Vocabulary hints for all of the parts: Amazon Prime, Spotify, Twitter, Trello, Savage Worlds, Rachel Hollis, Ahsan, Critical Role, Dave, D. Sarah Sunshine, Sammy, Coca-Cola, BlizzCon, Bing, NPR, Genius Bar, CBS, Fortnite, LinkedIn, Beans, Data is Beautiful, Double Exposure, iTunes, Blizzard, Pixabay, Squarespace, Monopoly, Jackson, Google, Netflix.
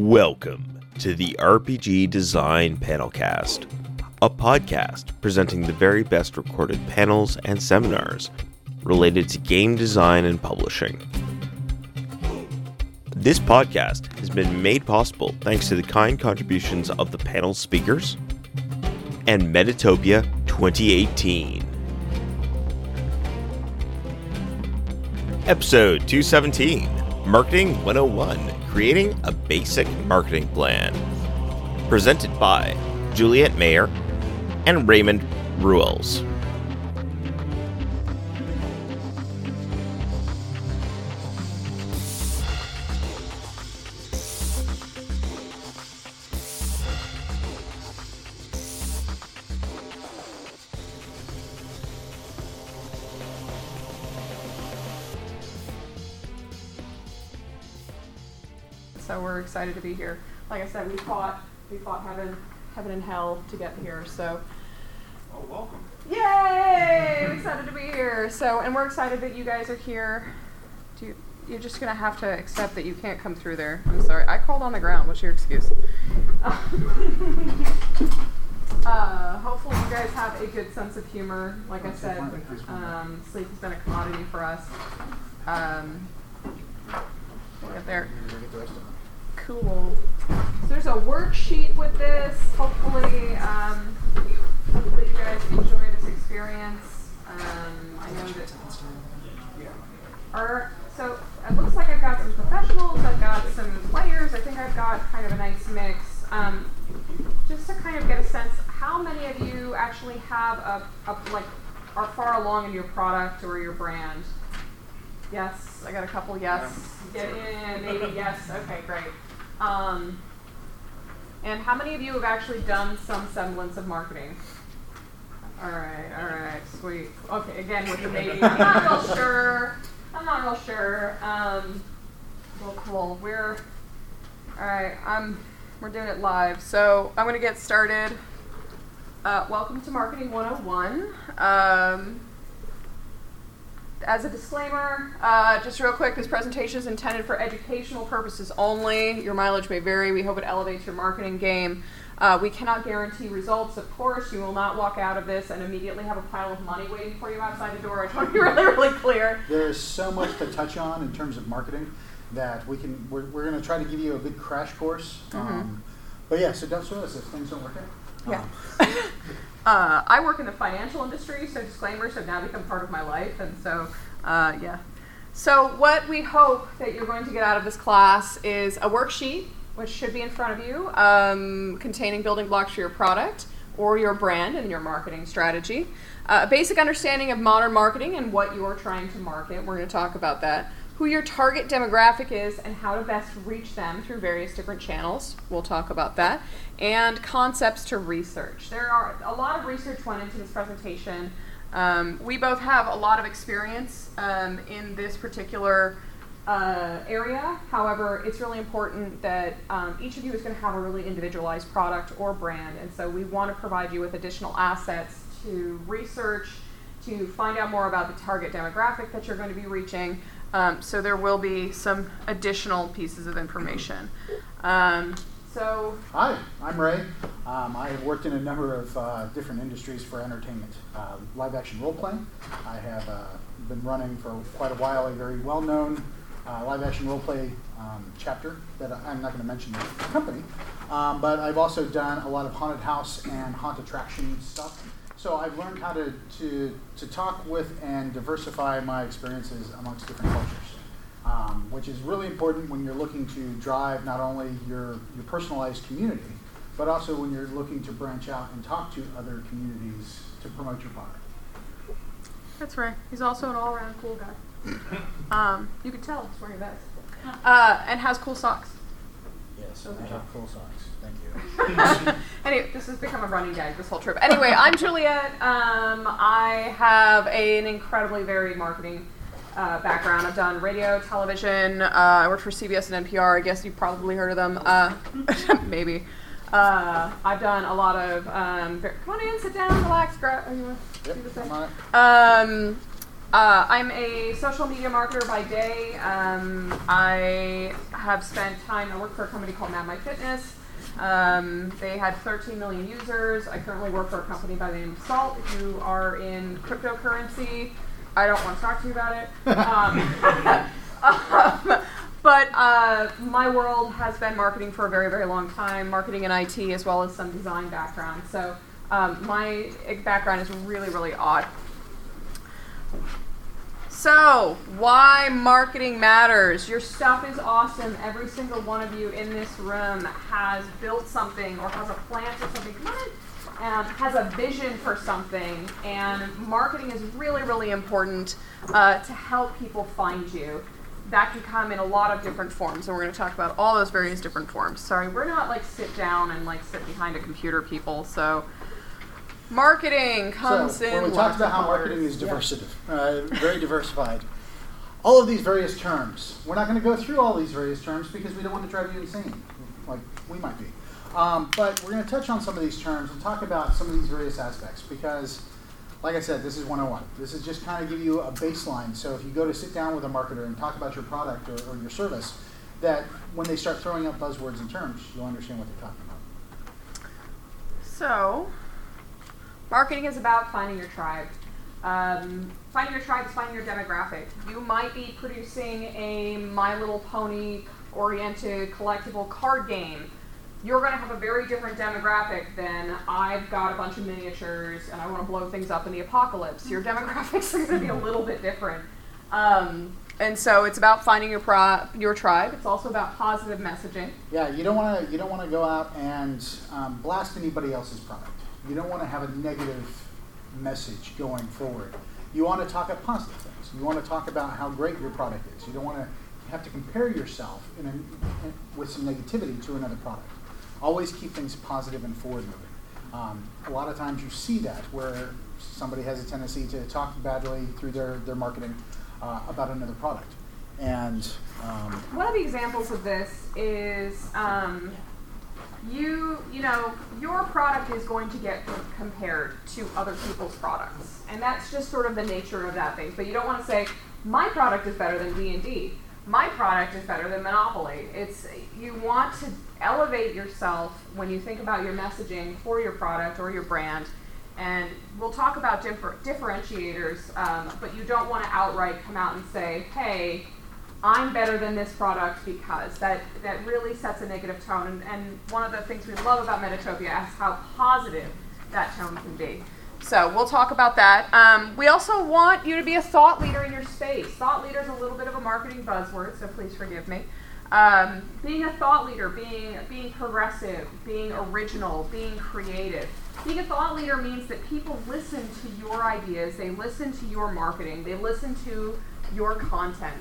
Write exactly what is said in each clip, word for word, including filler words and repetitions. Welcome to the R P G Design Panelcast, a podcast presenting the very best recorded panels and seminars related to game design and publishing. This podcast has been made possible thanks to the kind contributions of the panel speakers and Metatopia twenty eighteen. Episode two seventeen, Marketing one oh one. Creating a Basic Marketing Plan, presented by Juliet Mayer and Raymond Ruels. Excited to be here. Like I said, we fought, we fought heaven, heaven and hell to get here. So, oh, welcome! Yay! We're excited to be here. So, and we're excited that you guys are here. Do you, you're just gonna have to accept that you can't come through there. I'm sorry. I crawled on the ground. What's your excuse? Uh, uh, hopefully, you guys have a good sense of humor. Like I said, um, sleep has been a commodity for us. Um, we'll get there. Cool. So there's a worksheet with this. Hopefully, um, hopefully you guys enjoy this experience. Um, I know that. Are, so it looks like I've got some professionals. I've got some players. I think I've got kind of a nice mix. Um, just to kind of get a sense, how many of you actually have a, a like are far along in your product or your brand? Yes, I got a couple. Yes, get in. Maybe yes. Okay, great. Um, and how many of you have actually done some semblance of marketing? All right, all right, sweet. Okay, again with the maybe. I'm not real sure. I'm not real sure. Um, well, cool. We're all right. I'm. We're doing it live, so I'm gonna get started. Uh, welcome to Marketing one oh one. Um, As a disclaimer, uh, just real quick, this presentation is intended for educational purposes only. Your mileage may vary. We hope it elevates your marketing game. Uh, we cannot guarantee results, of course. You will not walk out of this and immediately have a pile of money waiting for you outside the door. I just want to be really, really clear. There is so much to touch on in terms of marketing that we can, we're, we're going to try to give you a good crash course. Mm-hmm. Um, but yeah, so don't sue us if things don't work out. Yeah. Um, Uh, I work in the financial industry, so disclaimers have now become part of my life, and so, uh, yeah. So what we hope that you're going to get out of this class is a worksheet, which should be in front of you, um, containing building blocks for your product or your brand and your marketing strategy, uh, a basic understanding of modern marketing and what you're trying to market. We're going to talk about that, who your target demographic is and how to best reach them through various different channels. We'll talk about that. And concepts to research. There are a lot of research went into this presentation. Um, we both have a lot of experience um, in this particular uh, area. However, it's really important that um, each of you is going to have a really individualized product or brand. And so we want to provide you with additional assets to research, to find out more about the target demographic that you're going to be reaching. Um, so there will be some additional pieces of information. Um, so Hi, I'm Ray. Um, I have worked in a number of uh, different industries for entertainment. Uh, live action role playing. I have uh, been running for quite a while a very well-known uh, live action role play um, chapter that I'm not going to mention the company. Um, but I've also done a lot of haunted house and haunted attraction stuff. So I've learned how to, to, to talk with and diversify my experiences amongst different cultures, um, which is really important when you're looking to drive not only your, your personalized community, but also when you're looking to branch out and talk to other communities to promote your product. That's right. He's also an all-around cool guy. Um, you can tell he's wearing a vest. Uh, and has cool socks. Yes, I have cool socks. Thank you. Anyway, this has become a running gag this whole trip. Anyway, I'm Juliet. Um, I have a, an incredibly varied marketing uh, background. I've done radio, television. Uh, I worked for C B S and N P R. I guess you've probably heard of them. Uh, maybe. Uh, I've done a lot of... Um, ver- come on in, sit down, relax. Grab- oh, you want to do the thing? Um, uh, I'm a social media marketer by day. Um, I have spent time. I work for a company called MapMyFitness. Um, they had thirteen million users. I currently work for a company by the name of Salt. If you are in cryptocurrency, I don't want to talk to you about it. Um, um, but uh, my world has been marketing for a very, very long time, marketing and I T, as well as some design background. So um, my background is really, really odd. So, why marketing matters. Your stuff is awesome. Every single one of you in this room has built something or has a plan for something, come on, um, has a vision for something, and marketing is really, really important uh, to help people find you. That can come in a lot of different forms, and we're going to talk about all those various different forms. Sorry, we're not like sit down and like sit behind a computer people, so... Marketing comes so, in. When we talked about how marketing is diversive, yeah. uh, very diversified. All of these various terms. We're not going to go through all these various terms because we don't want to drive you insane, like we might be. Um, but we're going to touch on some of these terms and talk about some of these various aspects because, like I said, this is one oh one. This is just kind of give you a baseline. So if you go to sit down with a marketer and talk about your product or, or your service, that when they start throwing up buzzwords and terms, you'll understand what they're talking about. So... Marketing is about finding your tribe. Um, finding your tribe is finding your demographic. You might be producing a My Little Pony-oriented collectible card game. You're going to have a very different demographic than I've got a bunch of miniatures and I want to blow things up in the apocalypse. Your demographics are going to be a little bit different. Um, and so it's about finding your pro- your tribe. It's also about positive messaging. Yeah, you don't want to you don't want to go out and um, blast anybody else's product. You don't want to have a negative message going forward. You want to talk about positive things. You want to talk about how great your product is. You don't want to have to compare yourself in a, in, with some negativity to another product. Always keep things positive and forward moving. Um, a lot of times you see that where somebody has a tendency to talk badly through their, their marketing uh, about another product. And um, one of the examples of this is... Um, You, you know, your product is going to get compared to other people's products. And that's just sort of the nature of that thing. But you don't want to say, my product is better than D and D. My product is better than Monopoly. It's, you want to elevate yourself when you think about your messaging for your product or your brand. And we'll talk about differ- differentiators, um, but you don't want to outright come out and say, hey, I'm better than this product because that, that really sets a negative tone. And, and one of the things we love about Metatopia is how positive that tone can be. So we'll talk about that. Um, we also want you to be a thought leader in your space. Thought leader is a little bit of a marketing buzzword, so please forgive me. Um, being a thought leader, being, being progressive, being original, being creative. Being a thought leader means that people listen to your ideas, they listen to your marketing, they listen to your content.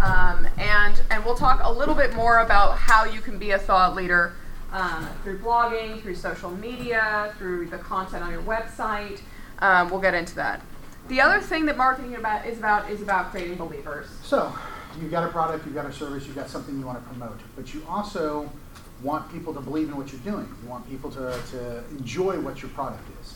Um, and and we'll talk a little bit more about how you can be a thought leader um, through blogging, through social media, through the content on your website. Um, we'll get into that. The other thing that marketing about is about is about creating believers. So you've got a product, you've got a service, you've got something you want to promote, but you also want people to believe in what you're doing. You want people to, to enjoy what your product is.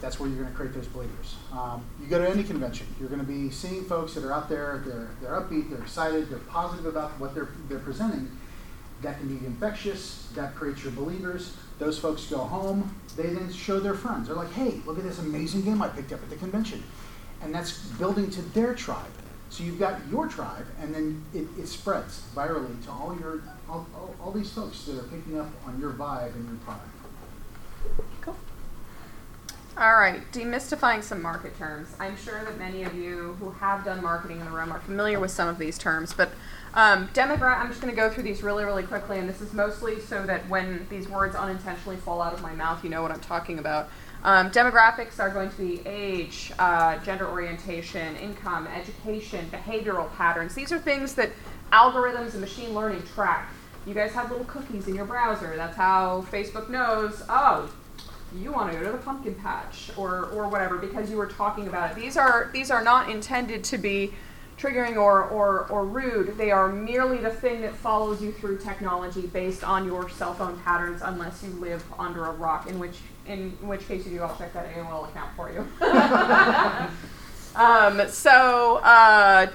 That's where you're going to create those believers. Um, you go to any convention, you're going to be seeing folks that are out there, they're, they're upbeat, they're excited, they're positive about what they're, they're presenting. That can be infectious, that creates your believers. Those folks go home, they then show their friends. They're like, hey, look at this amazing game I picked up at the convention. And that's building to their tribe. So you've got your tribe, and then it, it spreads virally to all, your, all, all, all these folks that are picking up on your vibe and your product. Cool. All right, demystifying some market terms. I'm sure that many of you who have done marketing in the room are familiar with some of these terms, but um, demogra- I'm just going to go through these really, really quickly, and this is mostly so that when these words unintentionally fall out of my mouth, you know what I'm talking about. Um, demographics are going to be age, uh, gender orientation, income, education, behavioral patterns. These are things that algorithms and machine learning track. You guys have little cookies in your browser. That's how Facebook knows, oh, you want to go to the pumpkin patch or or whatever because you were talking about it. These are these are not intended to be triggering or, or, or rude. They are merely the thing that follows you through technology based on your cell phone patterns unless you live under a rock, in which in which case you do. I'll check that A O L account for you. um, so uh,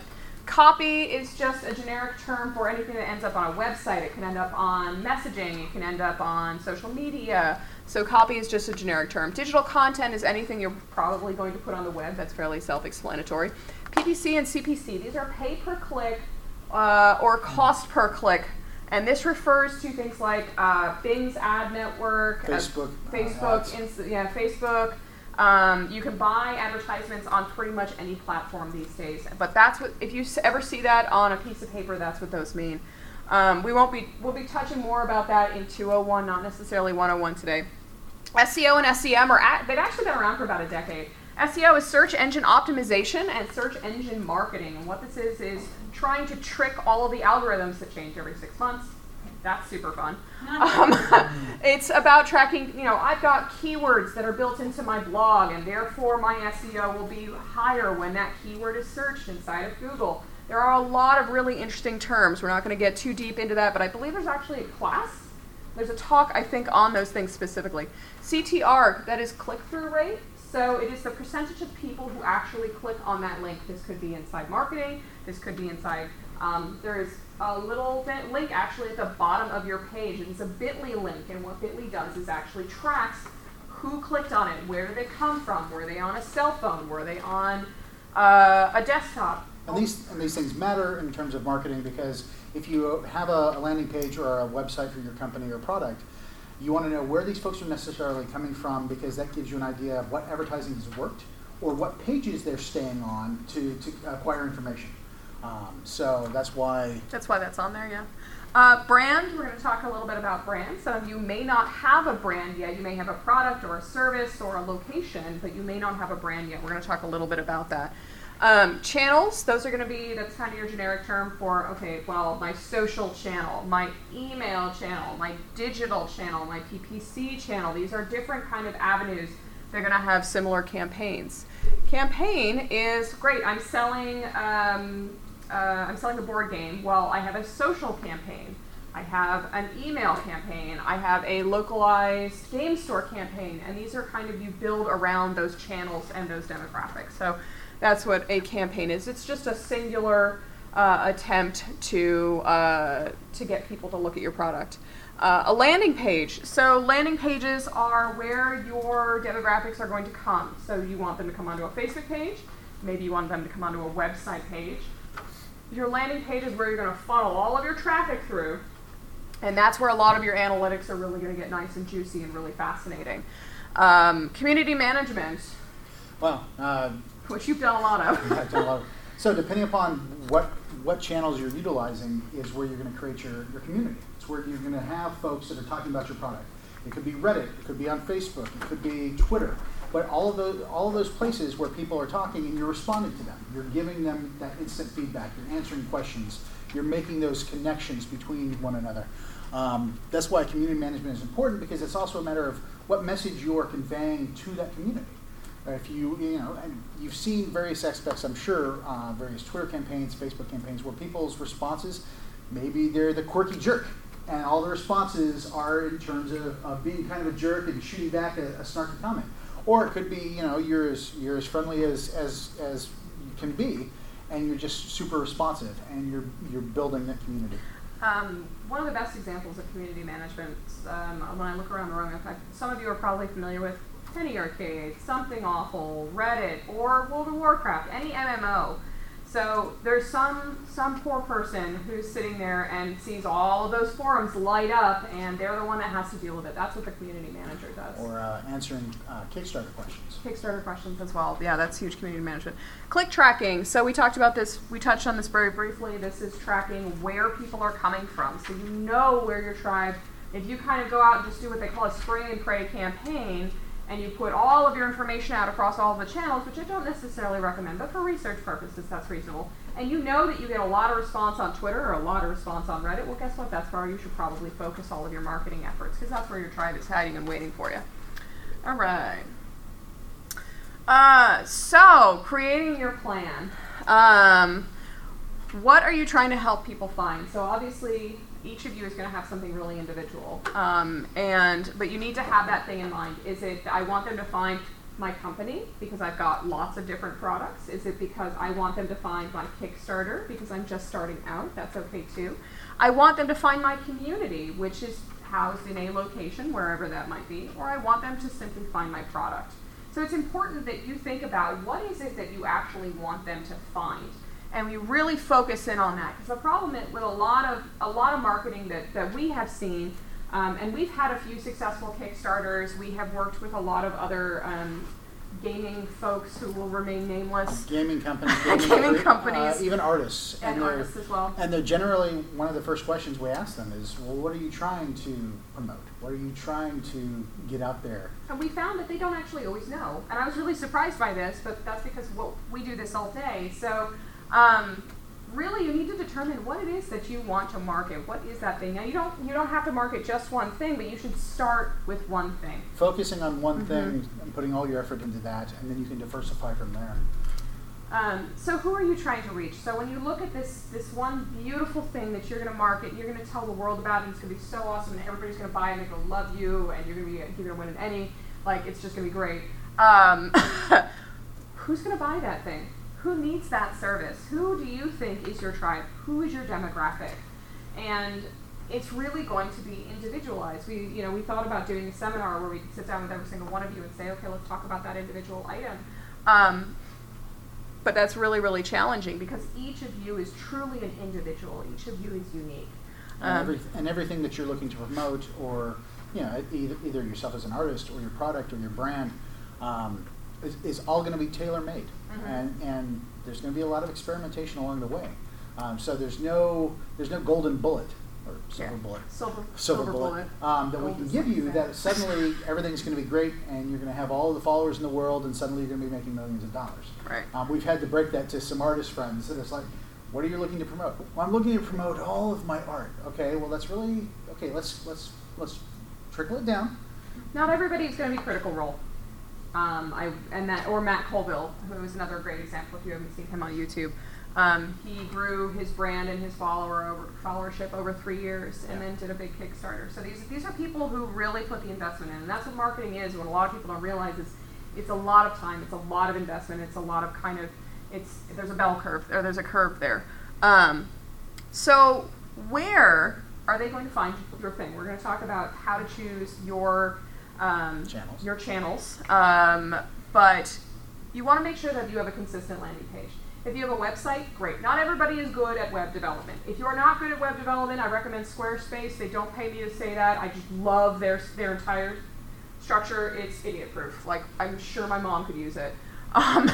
Copy is just a generic term for anything that ends up on a website. It can end up on messaging. It can end up on social media. So copy is just a generic term. Digital content is anything you're probably going to put on the web. That's fairly self-explanatory. P P C and C P C, these are pay-per-click uh, or cost-per-click. And this refers to things like uh, Bing's ad network, Facebook, uh, Facebook, Insta- yeah, Facebook. Um, you can buy advertisements on pretty much any platform these days. But that's what, if you ever see that on a piece of paper, that's what those mean. Um, we won't be, we'll be touching more about that in two oh one, not necessarily one oh one today. S E O and S E M are at, they've actually been around for about a decade. S E O is search engine optimization and search engine marketing. And what this is is trying to trick all of the algorithms that change every six months. That's super fun. Um, it's about tracking, you know, I've got keywords that are built into my blog, and therefore my S E O will be higher when that keyword is searched inside of Google. There are a lot of really interesting terms. We're not going to get too deep into that, but I believe there's actually a class. There's a talk, I think, on those things specifically. C T R, that is click-through rate. So it is the percentage of people who actually click on that link. This could be inside marketing. This could be inside, um, there is a little bit link actually at the bottom of your page. It's a bit dot l y link, and what bit dot l y does is actually tracks who clicked on it, where did they come from, were they on a cell phone, were they on uh, a desktop. And these, and these things matter in terms of marketing because if you have a, a landing page or a website for your company or product, you want to know where these folks are necessarily coming from because that gives you an idea of what advertising has worked or what pages they're staying on to, to acquire information. Um, so that's why... That's why that's on there, yeah. Uh, brand, we're going to talk a little bit about brand. Some of you may not have a brand yet. You may have a product or a service or a location, but you may not have a brand yet. We're going to talk a little bit about that. Um, channels, those are going to be, that's kind of your generic term for, okay, well, my social channel, my email channel, my digital channel, my P P C channel. These are different kind of avenues. They're going to have similar campaigns. Campaign is, great, I'm selling, um, uh, I'm selling a board game. Well, I have a social campaign. I have an email campaign. I have a localized game store campaign. And these are kind of, you build around those channels and those demographics. So that's what a campaign is. It's just a singular uh, attempt to uh, to get people to look at your product. Uh, a landing page. So landing pages are where your demographics are going to come. So you want them to come onto a Facebook page. Maybe you want them to come onto a website page. Your landing page is where you're going to funnel all of your traffic through. And that's where a lot of your analytics are really going to get nice and juicy and really fascinating. Um, community management. Well, uh which you've done a lot of. I've done a lot of. So depending upon what what channels you're utilizing is where you're going to create your, your community. It's where you're going to have folks that are talking about your product. It could be Reddit. It could be on Facebook. It could be Twitter. But all of those, all of those places where people are talking and you're responding to them. You're giving them that instant feedback. You're answering questions. You're making those connections between one another. Um, that's why community management is important because it's also a matter of what message you are conveying to that community. If you, you know, and you've seen various aspects, I'm sure, uh, various Twitter campaigns, Facebook campaigns, where people's responses, maybe they're the quirky jerk. And all the responses are in terms of, of being kind of a jerk and shooting back a, a snarky comment. Or it could be, you know, you're as, you're as friendly as, as, as you can be, and you're just super responsive, and you're, you're building that community. Um, one of the best examples of community management, um, when I look around the room, in fact, some of you are probably familiar with Penny Arcade, Something Awful, Reddit, or World of Warcraft, any M M O. So there's some some poor person who's sitting there and sees all of those forums light up, and they're the one that has to deal with it. That's what the community manager does. Or uh, answering uh, Kickstarter questions. Kickstarter questions as well. Yeah, that's huge community management. Click tracking. So we talked about this. We touched on this very briefly. This is tracking where people are coming from. So you know where your tribe, if you kind of go out and just do what they call a spray and pray campaign, and you put all of your information out across all the channels, which I don't necessarily recommend, but for research purposes, that's reasonable. And you know that you get a lot of response on Twitter or a lot of response on Reddit. Well, guess what? That's where you should probably focus all of your marketing efforts, because that's where your tribe is hiding and waiting for you. All right. Uh, so, creating your plan. Um, what are you trying to help people find? So, obviously, each of you is going to have something really individual. Um, and but you need to have that thing in mind. Is it, I want them to find my company, because I've got lots of different products? Is it because I want them to find my Kickstarter, because I'm just starting out? That's okay too. I want them to find my community, which is housed in a location, wherever that might be, or I want them to simply find my product. So it's important that you think about what is it that you actually want them to find. And we really focus in on that, because the problem with a lot of a lot of marketing that, that we have seen, um, and we've had a few successful Kickstarters, we have worked with a lot of other um, gaming folks who will remain nameless. Gaming companies. Gaming, gaming companies. Uh, even artists. And, and artists as well. And they're generally, one of the first questions we ask them is, well, what are you trying to promote? What are you trying to get out there? And we found that they don't actually always know. And I was really surprised by this, but that's because well, we do this all day. So. Um, really, you need to determine what it is that you want to market. What is that thing? Now, you don't you don't have to market just one thing, but you should start with one thing. Focusing on one mm-hmm. thing and putting all your effort into that, and then you can diversify from there. Um, so, who are you trying to reach? So, when you look at this this one beautiful thing that you're going to market, you're going to tell the world about, and it's going to be so awesome, and everybody's going to buy, and they're going to love you, and you're going to be you're going to win an Emmy. Like, it's just going to be great. Um, who's going to buy that thing? Who needs that service? Who do you think is your tribe? Who is your demographic? And it's really going to be individualized. We, you know, we thought about doing a seminar where we could sit down with every single one of you and say, okay, let's talk about that individual item. Um, but that's really, really challenging, because each of you is truly an individual. Each of you is unique. Um, and, every, and everything that you're looking to promote, or you know, either, either yourself as an artist or your product or your brand, um, Is, is all going to be tailor-made, mm-hmm. and, and there's going to be a lot of experimentation along the way. Um, so there's no there's no golden bullet or silver yeah. bullet, silver, silver, silver bullet, bullet. Um, that we can give you that suddenly everything's going to be great, and you're going to have all the followers in the world, and suddenly you're going to be making millions of dollars. Right. Um, we've had to break that to some artist friends that it's like, what are you looking to promote? Well, I'm looking to promote all of my art. Okay, well that's really okay. Let's let's let's trickle it down. Not everybody's going to be critical role. Um, I and that or Matt Colville, who is another great example. If you haven't seen him on YouTube, um, he grew his brand and his follower over, followership over three years, and yeah. then did a big Kickstarter. So these these are people who really put the investment in, and that's what marketing is. What a lot of people don't realize is it's a lot of time, it's a lot of investment, it's a lot of kind of it's there's a bell curve or there's a curve there. Um, so where are they going to find your thing? We're going to talk about how to choose your. Um, channels. Your channels, um, but you want to make sure that you have a consistent landing page. If you have a website, great. Not everybody is good at web development. If you are not good at web development, I recommend Squarespace. They don't pay me to say that. I just love their their entire structure. It's idiot-proof. Like, I'm sure my mom could use it. Um,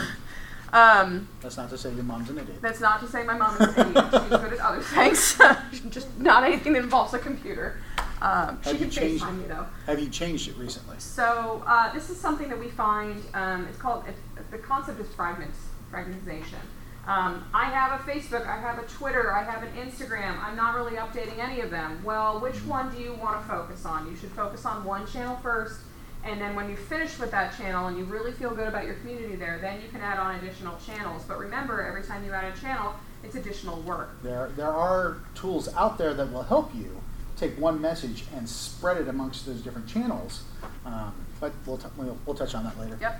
um, that's not to say your mom's an idiot. That's not to say my mom is an idiot. She's good at other things. Just not anything that involves a computer. Um, she can FaceTime me, though. Have you changed it recently? So uh, this is something that we find, um, it's called, it, the concept is fragments, fragmentization. Um, I have a Facebook, I have a Twitter, I have an Instagram, I'm not really updating any of them. Well, which one do you want to focus on? You should focus on one channel first, and then when you finish with that channel and you really feel good about your community there, then you can add on additional channels. But remember, every time you add a channel, it's additional work. There, there are tools out there that will help you take one message and spread it amongst those different channels. Um, but we'll, t- we'll, we'll touch on that later. Yep.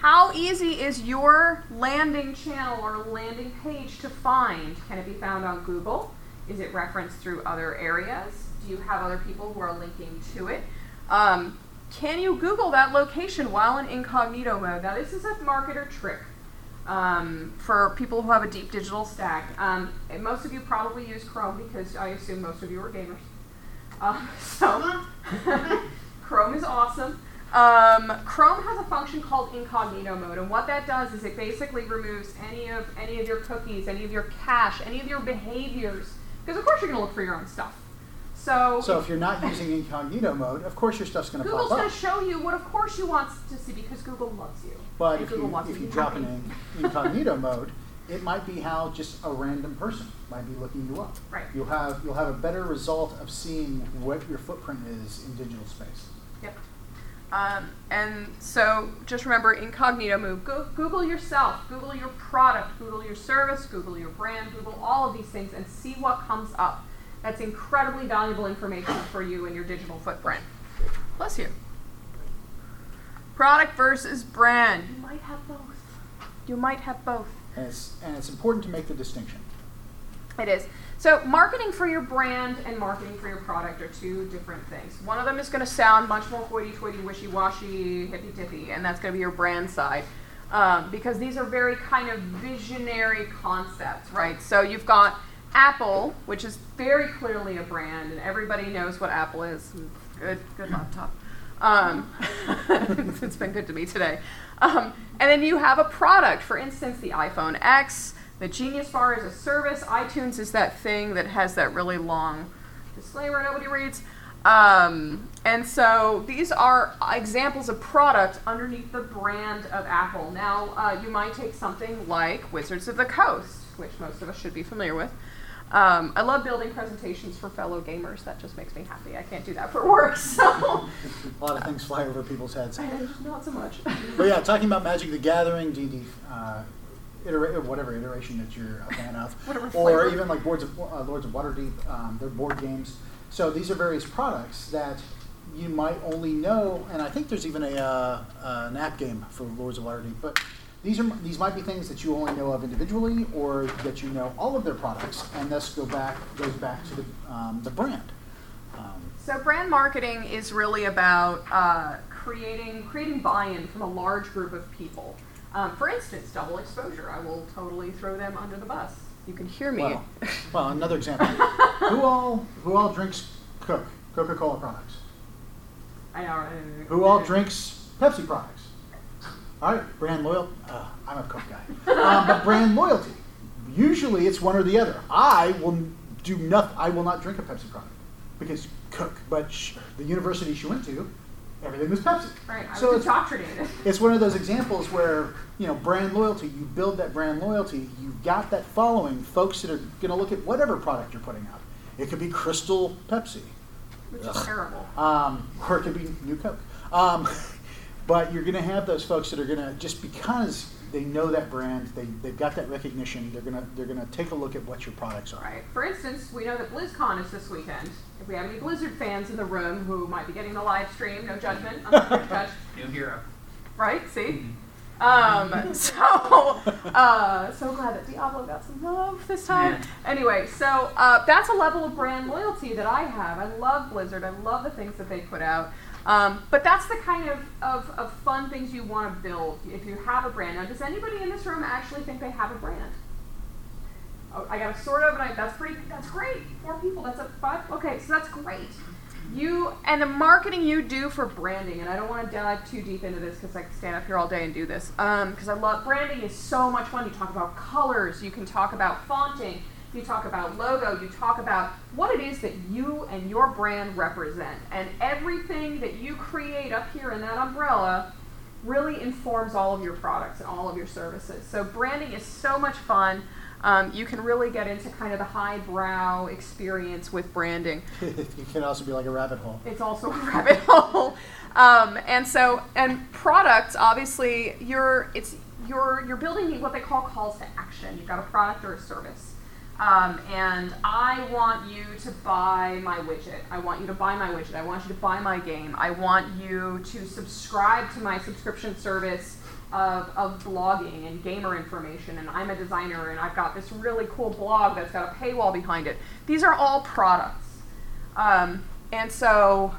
How easy is your landing channel or landing page to find? Can it be found on Google? Is it referenced through other areas? Do you have other people who are linking to it? Um, can you Google that location while in incognito mode? Now, this is a marketer trick. Um, for people who have a deep digital stack. Um, and most of you probably use Chrome, because I assume most of you are gamers. Uh, so, Chrome is awesome. Um, Chrome has a function called incognito mode, and what that does is it basically removes any of any of your cookies, any of your cache, any of your behaviors, because of course you're going to look for your own stuff. So, so if you're not using incognito mode, of course your stuff's going to pop up. Google's going to show you what of course you want to see, because Google loves you. But if Google you, wants if you, you drop it in incognito mode, it might be how just a random person might be looking you up. Right. You'll have you'll have a better result of seeing what your footprint is in digital space. Yep. Um, and so just remember, incognito mode. Go- Google yourself. Google your product. Google your service. Google your brand. Google all of these things and see what comes up. That's incredibly valuable information for you and your digital footprint. Bless you. Product versus brand. You might have both. You might have both. And it's, and it's important to make the distinction. It is. So marketing for your brand and marketing for your product are two different things. One of them is going to sound much more hoity-toity, wishy-washy, hippy-dippy, and that's going to be your brand side. Um, because these are very kind of visionary concepts, right? So you've got Apple, which is very clearly a brand, and everybody knows what Apple is. Good, good laptop. Um, it's been good to me today. Um, and then you have a product. For instance, the iPhone X, the Genius Bar is a service. iTunes is that thing that has that really long disclaimer nobody reads. Um, and so these are examples of product underneath the brand of Apple. Now, uh, you might take something like Wizards of the Coast, which most of us should be familiar with. Um, I love building presentations for fellow gamers. That just makes me happy. I can't do that for work, so. A lot of things fly over people's heads. And not so much. But yeah, talking about Magic the Gathering, D and D, uh, Itera- whatever iteration that you're a fan of, or even like boards of, uh, Lords of Waterdeep, um, they're board games. So these are various products that you might only know, and I think there's even a uh, uh, an app game for Lords of Waterdeep. But these are these might be things that you only know of individually, or that you know all of their products, and thus go back goes back to the um, the brand. Um, so brand marketing is really about uh, creating creating buy-in from a large group of people. Um, for instance, double exposure. I will totally throw them under the bus. You can hear me. Well, well another example. who all who all drinks Coke, Coca-Cola products? I know. Who all drinks Pepsi products? All right, brand loyal. Uh, I'm a Coke guy. Um, but brand loyalty. Usually, it's one or the other. I will do nothing. I will not drink a Pepsi product because Coke. But sh- the university she went to. Everything was Pepsi. Right, I so was indoctrinated. It's one of those examples where, you know, brand loyalty, you build that brand loyalty, you've got that following, folks that are going to look at whatever product you're putting out. It could be Crystal Pepsi. Which Ugh. is terrible. Um, or it could be New Coke. Um, but you're going to have those folks that are going to, just because they know that brand, they, they've got that recognition, they're going to they're gonna take a look at what your products are. Right. For instance, we know that BlizzCon is this weekend. If we have any Blizzard fans in the room who might be getting the live stream, no judgment, I'm not going to judge. New hero. Right, see? Mm-hmm. Um, so, uh, so glad that Diablo got some love this time. Yeah. Anyway, so uh, that's a level of brand loyalty that I have. I love Blizzard. I love the things that they put out. Um, but that's the kind of, of, of fun things you want to build if you have a brand. Now, does anybody in this room actually think they have a brand? Oh, I got a sort of, and I, that's pretty, that's great. Four people, that's a five. Okay, so that's great. You and the marketing you do for branding, and I don't want to dive too deep into this because I can stand up here all day and do this. Because um, I love branding is so much fun. You talk about colors, you can talk about fonting. You talk about logo, you talk about what it is that you and your brand represent. And everything that you create up here in that umbrella really informs all of your products and all of your services. So branding is so much fun. Um, you can really get into kind of the highbrow experience with branding. It can also be like a rabbit hole. It's also a rabbit hole. Um, and so, and products, obviously, you're, it's, you're, you're building what they call calls to action. You've got a product or a service. Um, and I want you to buy my widget. I want you to buy my widget. I want you to buy my game. I want you to subscribe to my subscription service of, of blogging and gamer information. And I'm a designer, and I've got this really cool blog that's got a paywall behind it. These are all products. Um, and so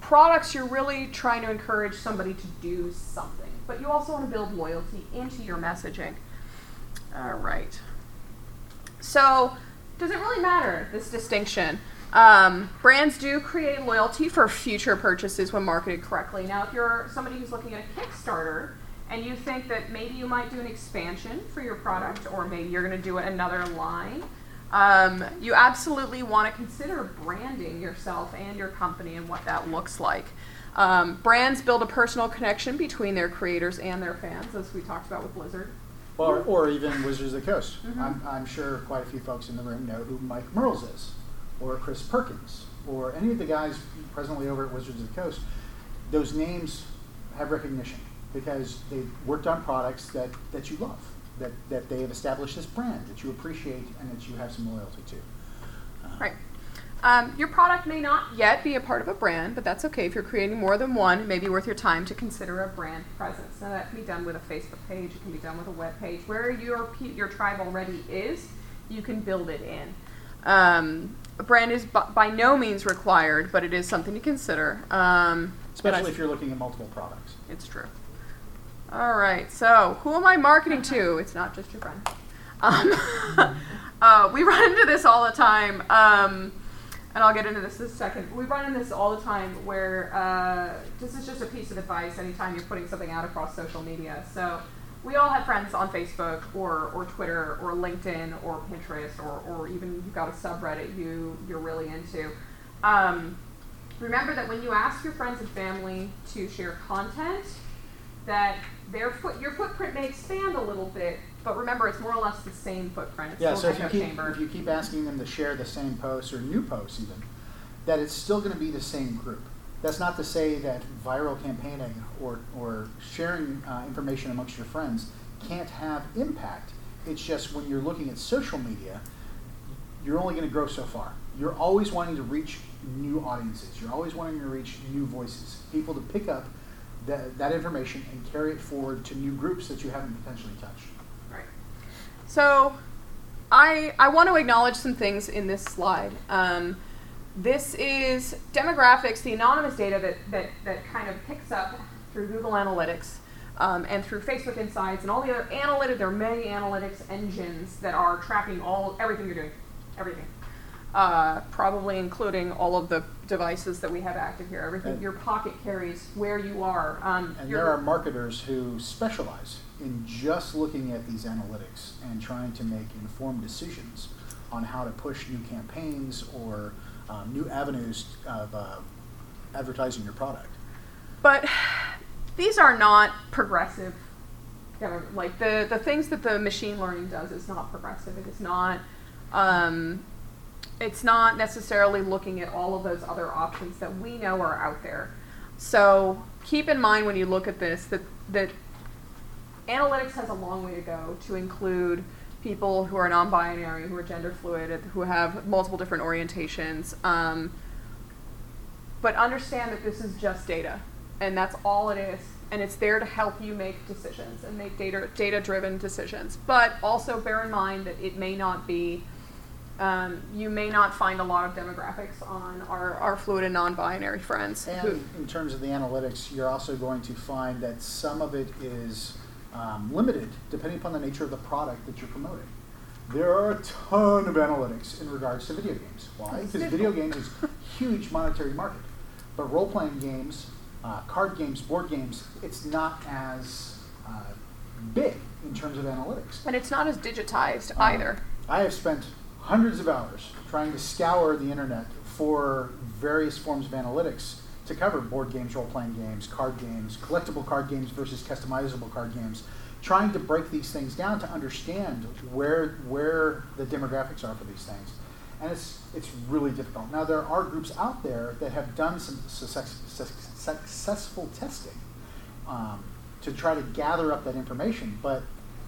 products, you're really trying to encourage somebody to do something. But you also want to build loyalty into your messaging. All right. So, does it really matter, this distinction? Um, brands do create loyalty for future purchases when marketed correctly. Now, if you're somebody who's looking at a Kickstarter and you think that maybe you might do an expansion for your product or maybe you're going to do another line, um, you absolutely want to consider branding yourself and your company and what that looks like. Um, brands build a personal connection between their creators and their fans, as we talked about with Blizzard. Or, or even Wizards of the Coast. Mm-hmm. I'm, I'm sure quite a few folks in the room know who Mike Merles is, or Chris Perkins, or any of the guys presently over at Wizards of the Coast. Those names have recognition because they've worked on products that, that you love, that, that they have established this brand, that you appreciate and that you have some loyalty to. Uh, right. Um, your product may not yet be a part of a brand, but that's okay. If you're creating more than one, it may be worth your time to consider a brand presence. Now, that can be done with a Facebook page. It can be done with a web page. Where your your tribe already is, you can build it in. Um, a brand is b- by no means required, but it is something to consider. Um, Especially if you're looking at multiple products. It's true. All right. So who am I marketing to? It's not just your friend. Um, uh, we run into this all the time. Um, And I'll get into this in a second. We run into this all the time where uh, this is just a piece of advice anytime you're putting something out across social media. So we all have friends on Facebook or, or Twitter or LinkedIn or Pinterest or, or even you've got a subreddit you, you're really into. Um, remember that when you ask your friends and family to share content, that their foot, your footprint may expand a little bit, but remember, it's more or less the same footprint. It's yeah, still so if you, keep, if you keep asking them to share the same posts or new posts even, that it's still going to be the same group. That's not to say that viral campaigning or, or sharing uh, information amongst your friends can't have impact. It's just when you're looking at social media, you're only going to grow so far. You're always wanting to reach new audiences. You're always wanting to reach new voices, people to pick up that, that information and carry it forward to new groups that you haven't potentially touched. So I I want to acknowledge some things in this slide. Um, this is demographics, the anonymous data that, that, that kind of picks up through Google Analytics um, and through Facebook Insights and all the other analytics. There are many analytics engines that are tracking all everything you're doing, everything, uh, probably including all of the devices that we have active here, everything and your pocket carries, where you are. Um, and there are marketers who specialize in just looking at these analytics and trying to make informed decisions on how to push new campaigns or um, new avenues of uh, advertising your product. But these are not progressive. Like the, the things that the machine learning does is not progressive. It is not, um, it's not necessarily looking at all of those other options that we know are out there. So keep in mind when you look at this that that analytics has a long way to go to include people who are non-binary, who are gender fluid, who have multiple different orientations. Um, but understand that this is just data, and that's all it is. And it's there to help you make decisions and make data, data-driven decisions. But also bear in mind that it may not be, um, you may not find a lot of demographics on our, our fluid and non-binary friends. And who, in terms of the analytics, you're also going to find that some of it is Um, limited depending upon the nature of the product that you're promoting. There are a ton of analytics in regards to video games. Why? Because video games is a huge monetary market. But role-playing games, uh, card games, board games, it's not as uh, big in terms of analytics. And it's not as digitized um, either. I have spent hundreds of hours trying to scour the internet for various forms of analytics to cover board games, role-playing games, card games, collectible card games versus customizable card games, trying to break these things down to understand where where the demographics are for these things. And it's it's really difficult. Now, there are groups out there that have done some success, successful testing um, to try to gather up that information, but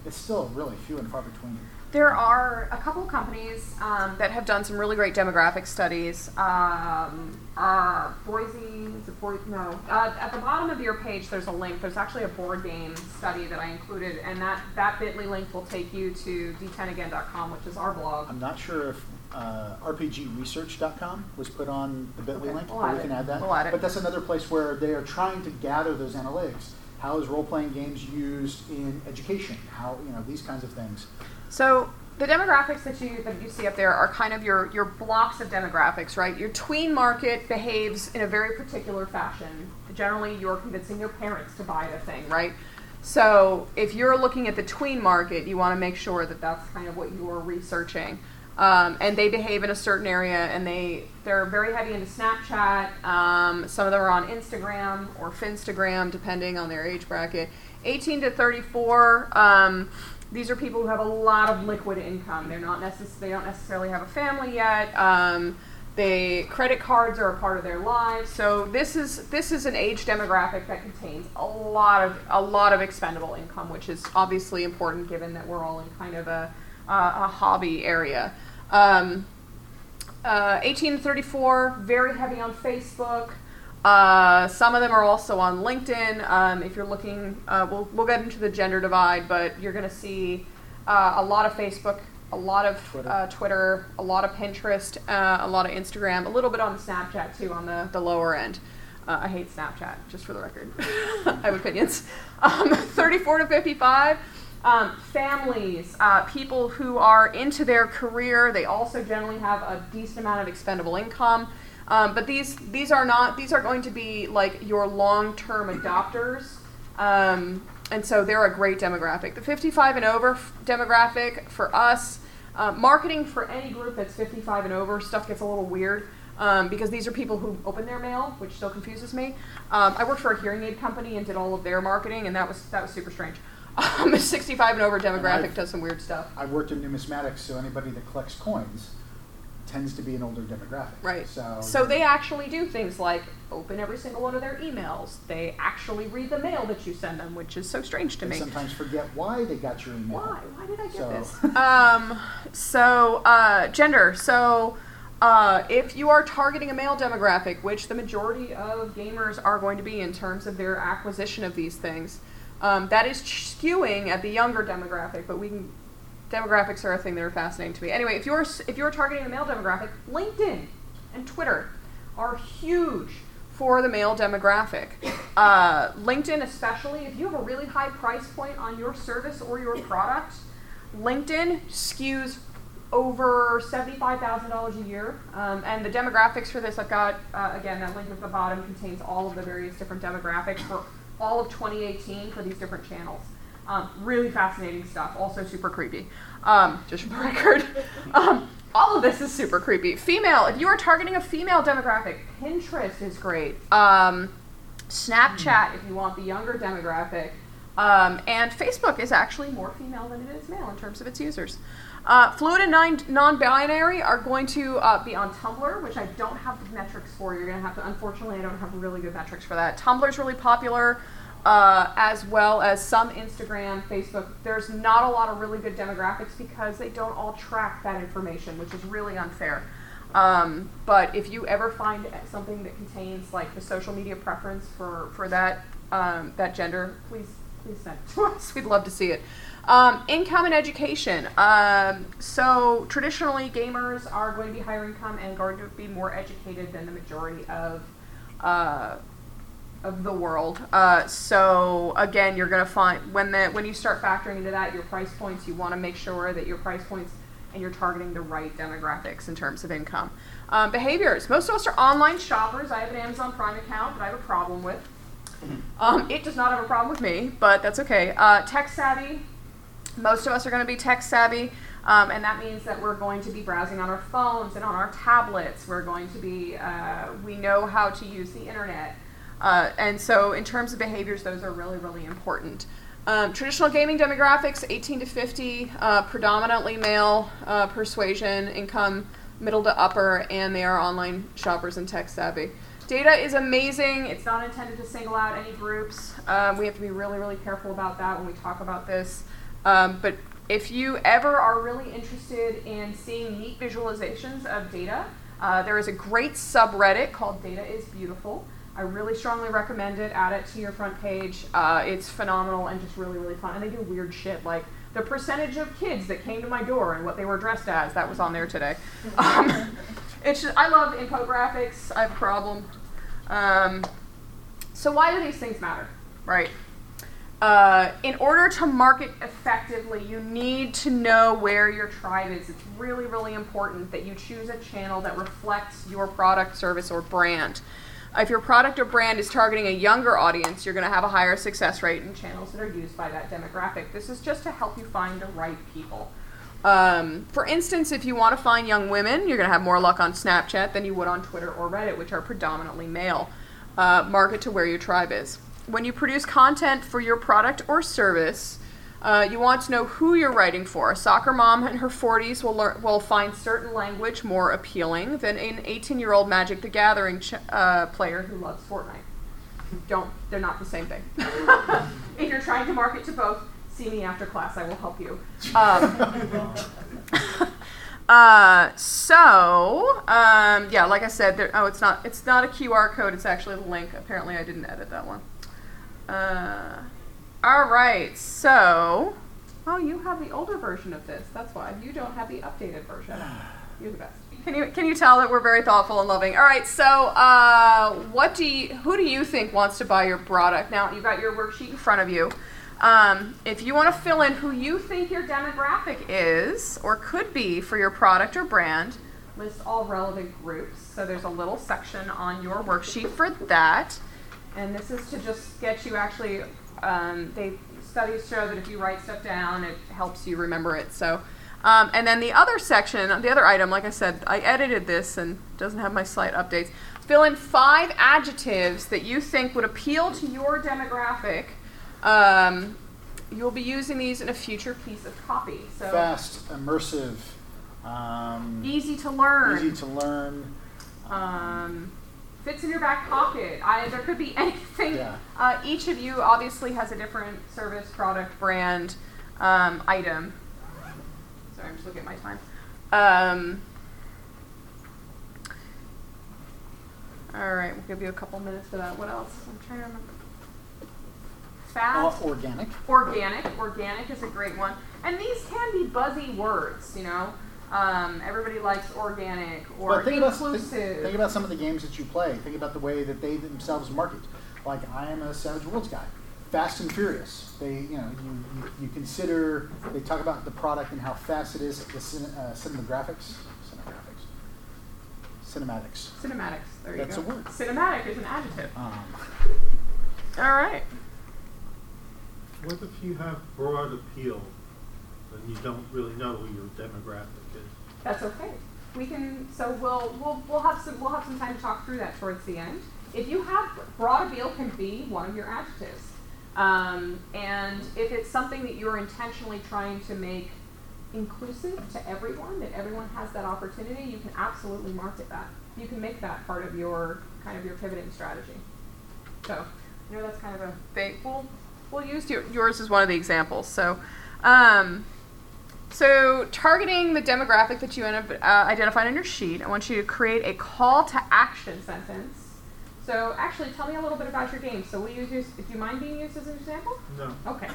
it's still really few and far between. There are a couple of companies um, that have done some really great demographic studies. Um, uh, Boise, Boise, no. Uh, at the bottom of your page, there's a link. There's actually a board game study that I included, and that, that bit.ly link will take you to d ten again dot com, which is our blog. I'm not sure if uh, r p g research dot com was put on the bit.ly okay, link, we'll but we can it. add that. We'll add it. But that's another place where they are trying to gather those analytics. How is role-playing games used in education? How, you know, these kinds of things. So the demographics that you that you see up there are kind of your, your blocks of demographics, right? Your tween market behaves in a very particular fashion. Generally, you're convincing your parents to buy the thing, right? So if you're looking at the tween market, you want to make sure that that's kind of what you're researching. Um, and they behave in a certain area, and they, they're very heavy into Snapchat. Um, some of them are on Instagram or Finstagram, depending on their age bracket. eighteen to thirty-four... Um, These are people who have a lot of liquid income. They're not necess- They don't necessarily have a family yet. Um, they credit cards are a part of their lives. So this is this is an age demographic that contains a lot of a lot of expendable income, which is obviously important given that we're all in kind of a uh, a hobby area. Um, uh, eighteen to thirty-four, very heavy on Facebook. Uh, some of them are also on LinkedIn. Um, if you're looking, uh, we'll we'll get into the gender divide, but you're going to see uh, a lot of Facebook, a lot of Twitter, uh, Twitter a lot of Pinterest, uh, a lot of Instagram, a little bit on Snapchat too, on the, the lower end. Uh, I hate Snapchat, just for the record. I have opinions. Um, thirty-four to fifty-five, um, families, uh, people who are into their career. They also generally have a decent amount of expendable income. Um, but these these are not these are going to be like your long-term adopters, um, and so they're a great demographic. The fifty-five and over f- demographic for us, uh, marketing for any group that's fifty-five and over, stuff gets a little weird um, because these are people who open their mail, which still confuses me. Um, I worked for a hearing aid company and did all of their marketing, and that was that was super strange. Um, the sixty-five and over demographic does some weird stuff. I've worked in numismatics, so anybody that collects coins tends to be an older demographic. Right. So, so they actually do things like open every single one of their emails. They actually read the mail that you send them, which is so strange to they me. They sometimes forget why they got your email. Why? Why did I get so. this? um, so, uh, gender. So, uh, if you are targeting a male demographic, which the majority of gamers are going to be in terms of their acquisition of these things, um, that is skewing at the younger demographic, but we can... Demographics are a thing that are fascinating to me. Anyway, if you're if you're targeting a male demographic, LinkedIn and Twitter are huge for the male demographic. Uh, LinkedIn especially, if you have a really high price point on your service or your product, LinkedIn skews over seventy-five thousand dollars a year. Um, and the demographics for this, I've got, uh, again, that link at the bottom contains all of the various different demographics for all of twenty eighteen for these different channels. Um, really fascinating stuff. Also super creepy. Um, just for the record. Um, all of this is super creepy. Female. If you are targeting a female demographic, Pinterest is great. Um, Snapchat, if you want the younger demographic. Um, and Facebook is actually more female than it is male in terms of its users. Uh, fluid and non- non-binary are going to uh, be on Tumblr, which I don't have the metrics for. You're going to have to, unfortunately, I don't have really good metrics for that. Tumblr's really popular. Uh, as well as some Instagram, Facebook. There's not a lot of really good demographics because they don't all track that information, which is really unfair. Um, but if you ever find something that contains like the social media preference for, for that um, that gender, please please send it to us. We'd love to see it. Um, income and education. Um, so traditionally, gamers are going to be higher income and going to be more educated than the majority of uh of the world. Uh, so again, you're going to find when the when you start factoring into that your price points, you want to make sure that your price points and you're targeting the right demographics in terms of income. Um, behaviors. Most of us are online shoppers. I have an Amazon Prime account that I have a problem with. Um, it does not have a problem with me, but that's okay. Uh, tech savvy. Most of us are going to be tech savvy. Um, and that means that we're going to be browsing on our phones and on our tablets. We're going to be, uh, we know how to use the internet. Uh, and so in terms of behaviors, those are really, really important. Um, traditional gaming demographics, eighteen to fifty, uh, predominantly male, uh, persuasion, income, middle to upper, and they are online shoppers and tech savvy. Data is amazing. It's not intended to single out any groups. Um, we have to be really, really careful about that when we talk about this. Um, but if you ever are really interested in seeing neat visualizations of data, uh, there is a great subreddit called Data is Beautiful. I really strongly recommend it. Add it to your front page. Uh, it's phenomenal and just really, really fun. And they do weird shit, like the percentage of kids that came to my door and what they were dressed as. That was on there today. Um, it's just, I love infographics. I have a problem. Um, so why do these things matter, right? Uh, in order to market effectively, you need to know where your tribe is. It's really, really important that you choose a channel that reflects your product, service, or brand. If your product or brand is targeting a younger audience, you're going to have a higher success rate in channels that are used by that demographic. This is just to help you find the right people. Um, for instance, if you want to find young women, you're going to have more luck on Snapchat than you would on Twitter or Reddit, which are predominantly male. Uh, market to where your tribe is. When you produce content for your product or service, uh, you want to know who you're writing for. A soccer mom in her forties will learn, will find certain language more appealing than an eighteen-year-old Magic the Gathering ch- uh, player who loves Fortnite. Don't, they're not the same thing. If you're trying to market to both, see me after class. I will help you. Um, Uh, so, um, yeah, like I said, there, oh, it's not, it's not a Q R code. It's actually a link. Apparently I didn't edit that one. Uh, all right. So, oh, you have the older version of this. That's why you don't have the updated version. You're the best. Can you, can you tell that we're very thoughtful and loving? All right. So, uh, what do you, who do you think wants to buy your product? Now you've got your worksheet in front of you. Um, if you want to fill in who you think your demographic is or could be for your product or brand, list all relevant groups. So there's a little section on your worksheet for that. And this is to just get you actually, um, they studies show that if you write stuff down, it helps you remember it. So, um, and then the other section, the other item, like I said, I edited this and doesn't have my slide updates. Fill in five adjectives that you think would appeal to your demographic. Um, you'll be using these in a future piece of copy. So fast, immersive, um, easy to learn, easy to learn, um, um, fits in your back pocket. I, there could be anything. Yeah. Uh, each of you obviously has a different service, product, brand, um, item. Sorry, I'm just looking at my time. Um, all right, we'll give you a couple minutes for that. What else? I'm trying to remember. Fast. Uh, organic. Organic. Organic is a great one. And these can be buzzy words, you know. Um, everybody likes organic or think inclusive. About, think, think about some of the games that you play. Think about the way that they themselves market. Like, I am a Savage Worlds guy. Fast and Furious. They, you know, you, you, you consider, they talk about the product and how fast it is, the cin- uh, cinematographics. Cinematographics. Cinematics. Cinematics. There you That's go. That's a word. Cinematic is an adjective. Um. All right. What if you have broad appeal and you don't really know who your demographic is? That's okay. We can so we'll we'll we'll have some we'll have some time to talk through that towards the end. If you have broad appeal, can be one of your adjectives, um, and if it's something that you're intentionally trying to make inclusive to everyone, that everyone has that opportunity, you can absolutely market that. You can make that part of your kind of your pivoting strategy. So I know that's kind of a big well. We'll use your, yours as one of the examples. So, um, so targeting the demographic that you end up uh, identified on your sheet, I want you to create a call to action sentence. So, actually, tell me a little bit about your game. So, we'll use yours. Do you mind being used as an example? No. Okay.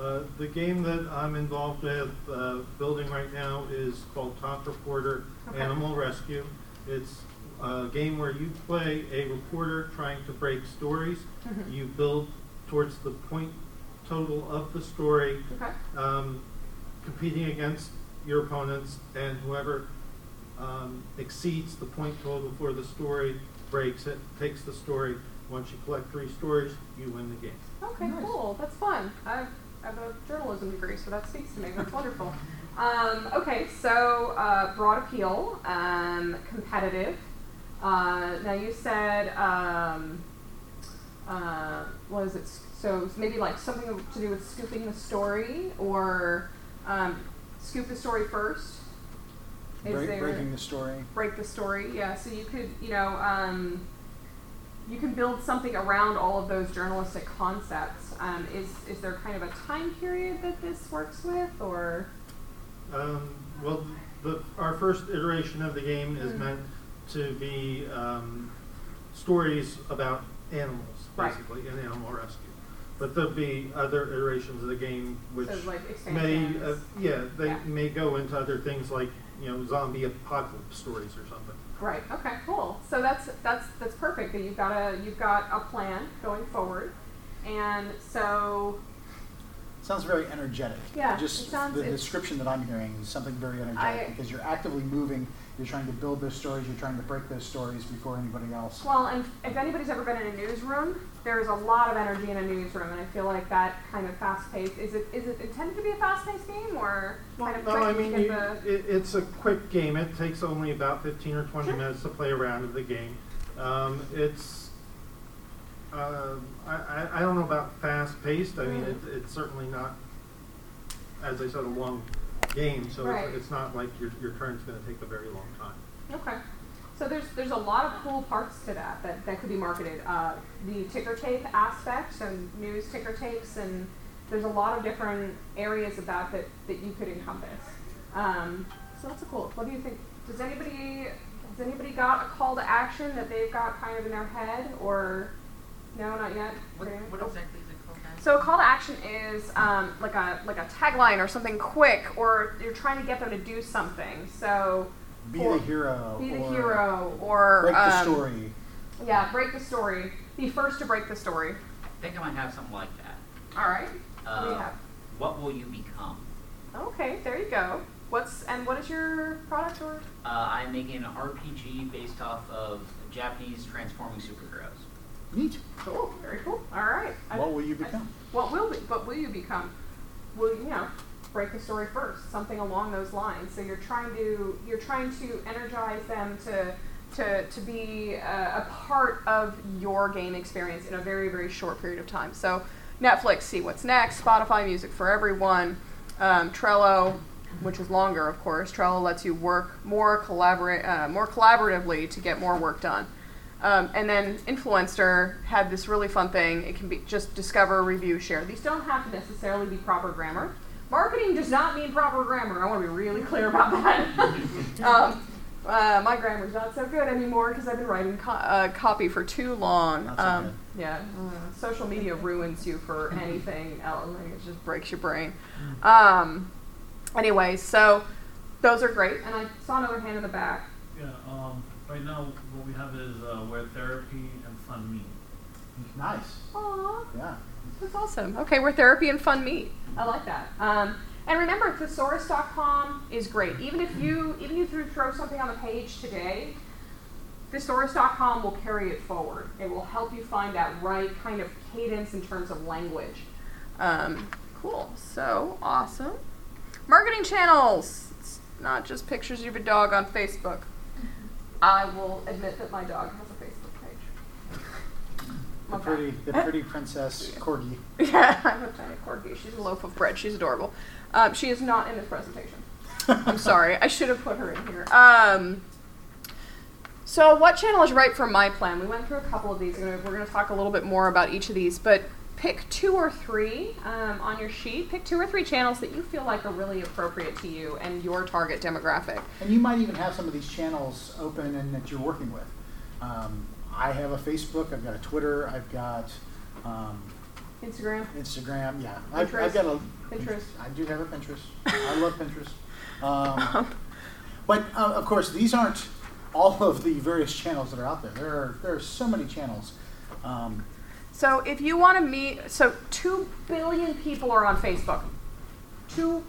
Uh, the game that I'm involved with uh, building right now is called Top Reporter okay. Animal Rescue. It's a game where you play a reporter trying to break stories. Mm-hmm. You build towards the point total of the story, okay. um, competing against your opponents, and whoever um, exceeds the point total for the story breaks it, takes the story. Once you collect three stories, you win the game. Okay, nice. Cool. That's fun. I've, I have a journalism degree, so that speaks to me. That's wonderful. Um, okay, so uh, broad appeal, um, competitive. Uh, now you said... Um, Uh, what is it? So maybe like something to do with scooping the story, or um, scoop the story first. Is break, there breaking the story. Break the story. Yeah. So you could, you know, um, you can build something around all of those journalistic concepts. Um, is is there kind of a time period that this works with, or? Um, well, the, our first iteration of the game is mm-hmm. meant to be um, stories about animals. Basically, right. An animal rescue, but there'll be other iterations of the game which so like may, uh, yeah, they yeah. may go into other things like you know zombie apocalypse stories or something. Right. Okay. Cool. So that's that's that's perfect. That you've got a you've got a plan going forward, and so. Sounds very energetic. Yeah. Just it sounds, the description that I'm hearing is something very energetic I, because you're actively moving. You're trying to build those stories. You're trying to break those stories before anybody else. Well, and if anybody's ever been in a newsroom, there is a lot of energy in a newsroom, and I feel like that kind of fast-paced. Is it is it intended to be a fast-paced game or well, kind of? No, I mean you, it, it's a quick game. It takes only about fifteen or twenty sure. minutes to play a round of the game. Um, it's. Uh, I, I don't know about fast-paced. I mean, it, it's certainly not, as I said, a long game, so right. it's, it's not like your your turn's going to take a very long time. Okay. So there's there's a lot of cool parts to that that, that could be marketed. Uh, the ticker tape aspect, and news ticker tapes, and there's a lot of different areas of that that, that you could encompass. Um, so that's cool. What do you think? Does anybody has anybody got a call to action that they've got kind of in their head, or no, not yet? What, okay. what exactly is a call to action? So a call to action is um, like a like a tagline or something quick, or you're trying to get them to do something. So be the hero. Be the hero, or break um, the story. Yeah, break the story. Be first to break the story. I think I might have something like that. All right. Uh, what do you have? What will you become? Okay, there you go. What's and what is your product or? Uh, I'm making an R P G based off of Japanese transforming superheroes. Neat. Cool. Very cool. All right. What I, will you become? I, what will be, what will you become? Will you know? Break the story first. Something along those lines. So you're trying to you're trying to energize them to to to be uh, a part of your game experience in a very very short period of time. So Netflix, see what's next. Spotify, music for everyone. Um, Trello, which is longer, of course. Trello lets you work more collaborate uh, more collaboratively to get more work done. Um, and then Influencer had this really fun thing. It can be just discover, review, share. These don't have to necessarily be proper grammar. Marketing does not mean proper grammar. I want to be really clear about that. um, uh, my grammar's not so good anymore because I've been writing co- uh, copy for too long. Not so um, good. Yeah, mm. Social media ruins you for anything else. Like, it just breaks your brain. Um, anyway, so those are great. And I saw another hand in the back. Yeah, um, right now what we have is uh, Where Therapy and Fun Meet. Nice. Aww. Yeah. That's awesome. Okay, Where Therapy and Fun Meet. I like that. Um, and remember, thesaurus dot com is great. Even if you even if you throw something on the page today, thesaurus dot com will carry it forward. It will help you find that right kind of cadence in terms of language. Um, cool. So awesome. Marketing channels. It's not just pictures of a dog on Facebook. I will admit that my dog has a Facebook page. The pretty, the pretty princess corgi. Yeah, I'm a tiny corgi. She's a loaf of bread. She's adorable. Um, she is not in this presentation. I'm sorry. I should have put her in here. Um... So what channel is right for my plan? We went through a couple of these. We're going to talk a little bit more about each of these, but pick two or three um, on your sheet. Pick two or three channels that you feel like are really appropriate to you and your target demographic. And you might even have some of these channels open and that you're working with. Um, I have a Facebook. I've got a Twitter. I've got... Um, Instagram. Instagram, yeah. I've, I've got a... Pinterest. I do have a Pinterest. I love Pinterest. Um, but, uh, of course, these aren't... all of the various channels that are out there. There are there are so many channels. Um, so if you want to meet, so two billion people are on Facebook. Two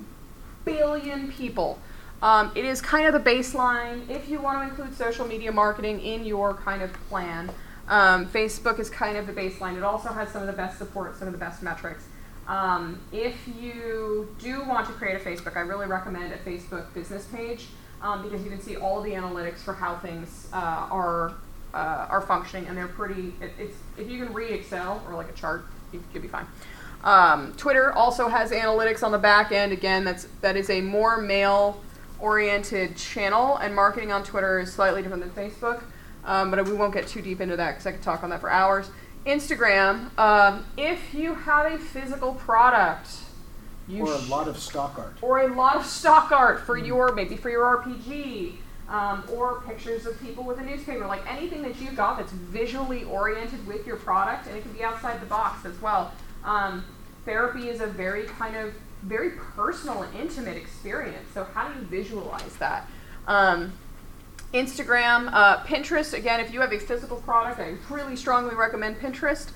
billion people. Um, it is kind of the baseline. If you want to include social media marketing in your kind of plan, um, Facebook is kind of the baseline. It also has some of the best support, some of the best metrics. Um, if you do want to create a Facebook, I really recommend a Facebook business page. Um, because you can see all the analytics for how things uh, are uh, are functioning, and they're pretty. It, it's if you can read Excel or like a chart, you, you'll be fine. Um, Twitter also has analytics on the back end. Again, that's that is a more male-oriented channel, and marketing on Twitter is slightly different than Facebook. Um, but we won't get too deep into that because I could talk on that for hours. Instagram, um, if you have a physical product. You or a lot of stock art. Or a lot of stock art for mm. your, maybe for your R P G, um, or pictures of people with a newspaper, like anything that you've got that's visually oriented with your product, and it can be outside the box as well. Um, therapy is a very kind of, very personal and intimate experience, so how do you visualize that? Um, Instagram, uh, Pinterest, again, if you have a physical product, I really strongly recommend Pinterest.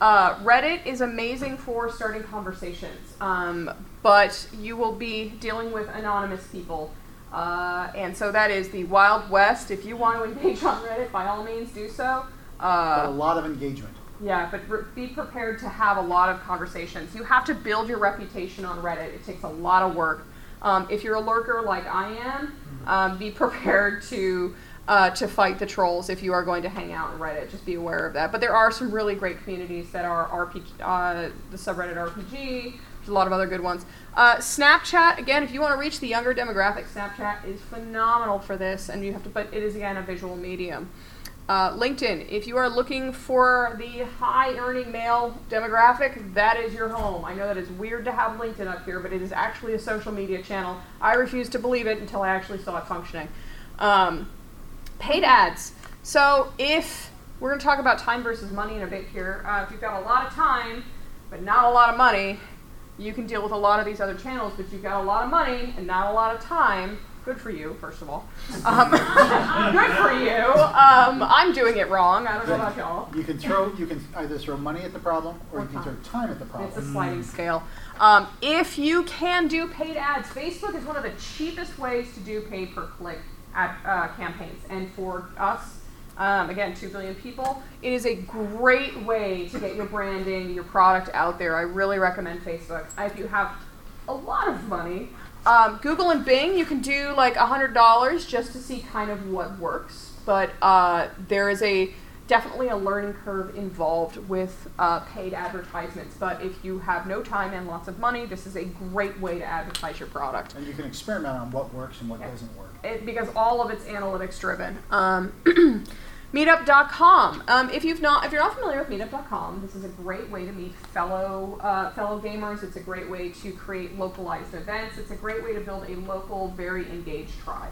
Uh, Reddit is amazing for starting conversations, um, but you will be dealing with anonymous people, uh, and so that is the Wild West. If you want to engage on Reddit, by all means do so. Uh, but a lot of engagement. Yeah, but re- be prepared to have a lot of conversations. You have to build your reputation on Reddit. It takes a lot of work. Um, if you're a lurker like I am, um, be prepared to... Uh, to fight the trolls if you are going to hang out on Reddit. Just be aware of that. But there are some really great communities that are R P G, uh, the subreddit R P G, there's a lot of other good ones. Uh, Snapchat, again, if you want to reach the younger demographic, Snapchat is phenomenal for this, and you have to, but it is, again, a visual medium. Uh, LinkedIn, if you are looking for the high-earning male demographic, that is your home. I know that it's weird to have LinkedIn up here, but it is actually a social media channel. I refused to believe it until I actually saw it functioning. Um, paid ads. So if, we're going to talk about time versus money in a bit here. Uh, if you've got a lot of time, but not a lot of money, you can deal with a lot of these other channels, but you've got a lot of money and not a lot of time. Good for you, first of all. Um, good for you. Um, I'm doing it wrong. I don't know about y'all. You can throw. You can either throw money at the problem, or, or you can time. throw time at the problem. It's a sliding mm. scale. Um, if you can do paid ads, Facebook is one of the cheapest ways to do pay-per-click ad, uh, campaigns. And for us, um, again, two billion people, it is a great way to get your branding, your product out there. I really recommend Facebook. If you have a lot of money. Um, Google and Bing, you can do like one hundred dollars just to see kind of what works, but uh, there is a definitely a learning curve involved with uh, paid advertisements, but if you have no time and lots of money, this is a great way to advertise your product. And you can experiment on what works and what yeah. doesn't work. It, because all of it's analytics driven. Um, meetup dot com. Um, if you've not, if you're not familiar with meetup dot com, this is a great way to meet fellow uh, fellow gamers. It's a great way to create localized events. It's a great way to build a local, very engaged tribe.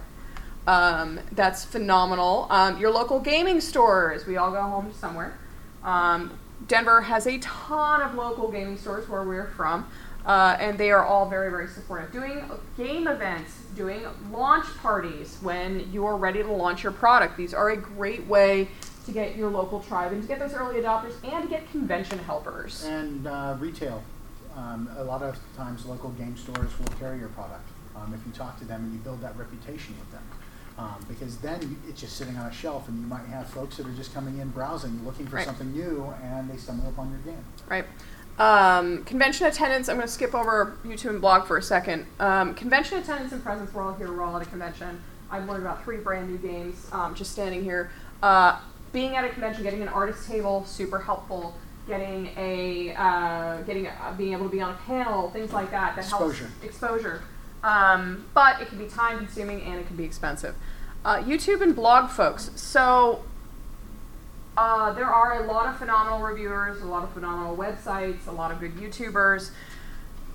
Um, that's phenomenal. Um, your local gaming stores. We all go home somewhere. Um, Denver has a ton of local gaming stores where we're from, uh, and they are all very, very supportive. Doing game events. Doing launch parties when you're ready to launch your product. These are a great way to get your local tribe and to get those early adopters and to get convention helpers. And uh, retail. Um, a lot of times local game stores will carry your product um, if you talk to them and you build that reputation with them. Um, because then it's just sitting on a shelf and you might have folks that are just coming in browsing, looking for right. something new, and they stumble upon your game. Right. Um, convention attendance, I'm going to skip over YouTube and blog for a second. Um, convention attendance and presence, we're all here, we're all at a convention. I've learned about three brand new games um, just standing here. Uh, being at a convention, getting an artist table, super helpful. Getting a, uh, getting a, being able to be on a panel, things like that. that Exposure. Helps exposure. Um, but it can be time consuming and it can be expensive. Uh, YouTube and blog, folks. So... Uh, there are a lot of phenomenal reviewers, a lot of phenomenal websites, a lot of good YouTubers.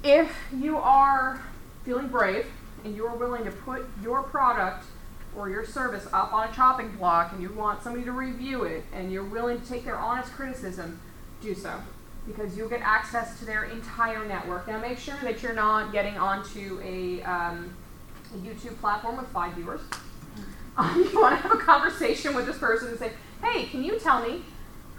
If you are feeling brave and you are willing to put your product or your service up on a chopping block and you want somebody to review it and you're willing to take their honest criticism, do so. Because you'll get access to their entire network. Now make sure that you're not getting onto a, um, a YouTube platform with five viewers. Um, you want to have a conversation with this person and say, hey, can you tell me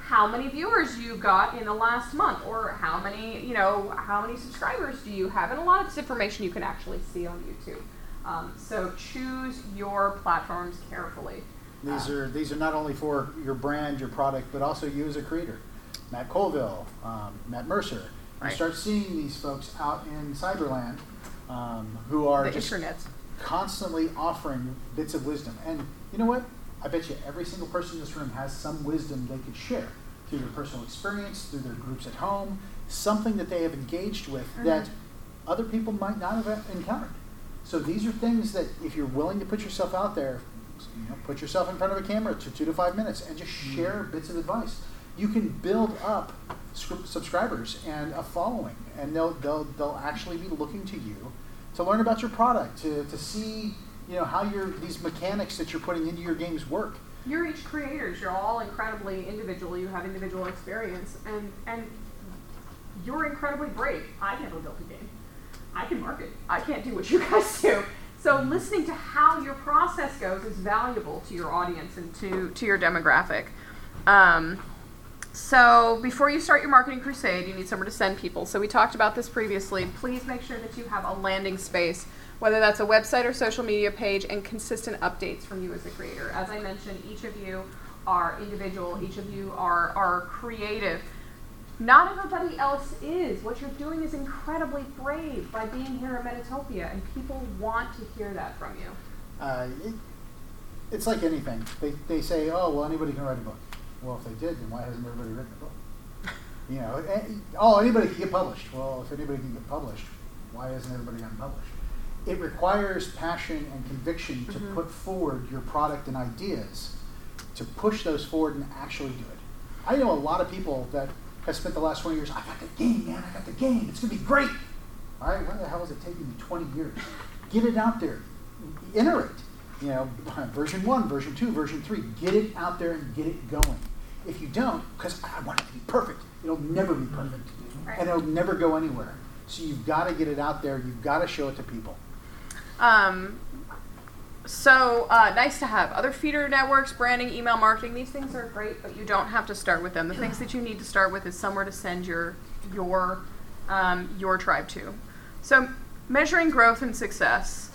how many viewers you got in the last month? Or how many, you know, how many subscribers do you have? And a lot of this information you can actually see on YouTube. Um, so choose your platforms carefully. These uh, are these are not only for your brand, your product, but also you as a creator. Matt Colville, um, Matt Mercer. Right. You start seeing these folks out in Cyberland um, who are just constantly offering bits of wisdom. And you know what? I bet you every single person in this room has some wisdom they could share through their personal experience, through their groups at home, something that they have engaged with mm-hmm. that other people might not have encountered. So these are things that if you're willing to put yourself out there, you know, put yourself in front of a camera for two to five minutes and just share mm-hmm. bits of advice. You can build up subscribers and a following, and they'll they'll they'll actually be looking to you to learn about your product, to to see. You know, how your these mechanics that you're putting into your games work. You're each creators. You're all incredibly individual. You have individual experience. And and you're incredibly brave. I never built a game. I can market. I can't do what you guys do. So listening to how your process goes is valuable to your audience and to, to your demographic. Um, so before you start your marketing crusade, you need somewhere to send people. So we talked about this previously. Please make sure that you have a landing space, whether that's a website or social media page, and consistent updates from you as a creator. As I mentioned, each of you are individual, each of you are, are creative. Not everybody else is. What you're doing is incredibly brave by being here at Metatopia, and people want to hear that from you. Uh, it, it's like anything. They, they say, oh, well, anybody can write a book. Well, if they did, then why hasn't everybody written a book? You know, oh, anybody can get published. Well, if anybody can get published, why isn't everybody unpublished? It requires passion and conviction to mm-hmm. put forward your product and ideas to push those forward and actually do it. I know a lot of people that have spent the last twenty years, I got the game, man, I got the game, it's gonna be great. All right, why the hell is it taking you twenty years? Get it out there, iterate. You know, version one, version two, version three, get it out there and get it going. If you don't, because I want it to be perfect, it'll never be perfect, right. And it'll never go anywhere. So you've got to get it out there, you've got to show it to people. Um. So uh, nice to have other feeder networks, branding, email marketing. These things are great, but you don't have to start with them. The things that you need to start with is somewhere to send your your um, your tribe to. So measuring growth and success.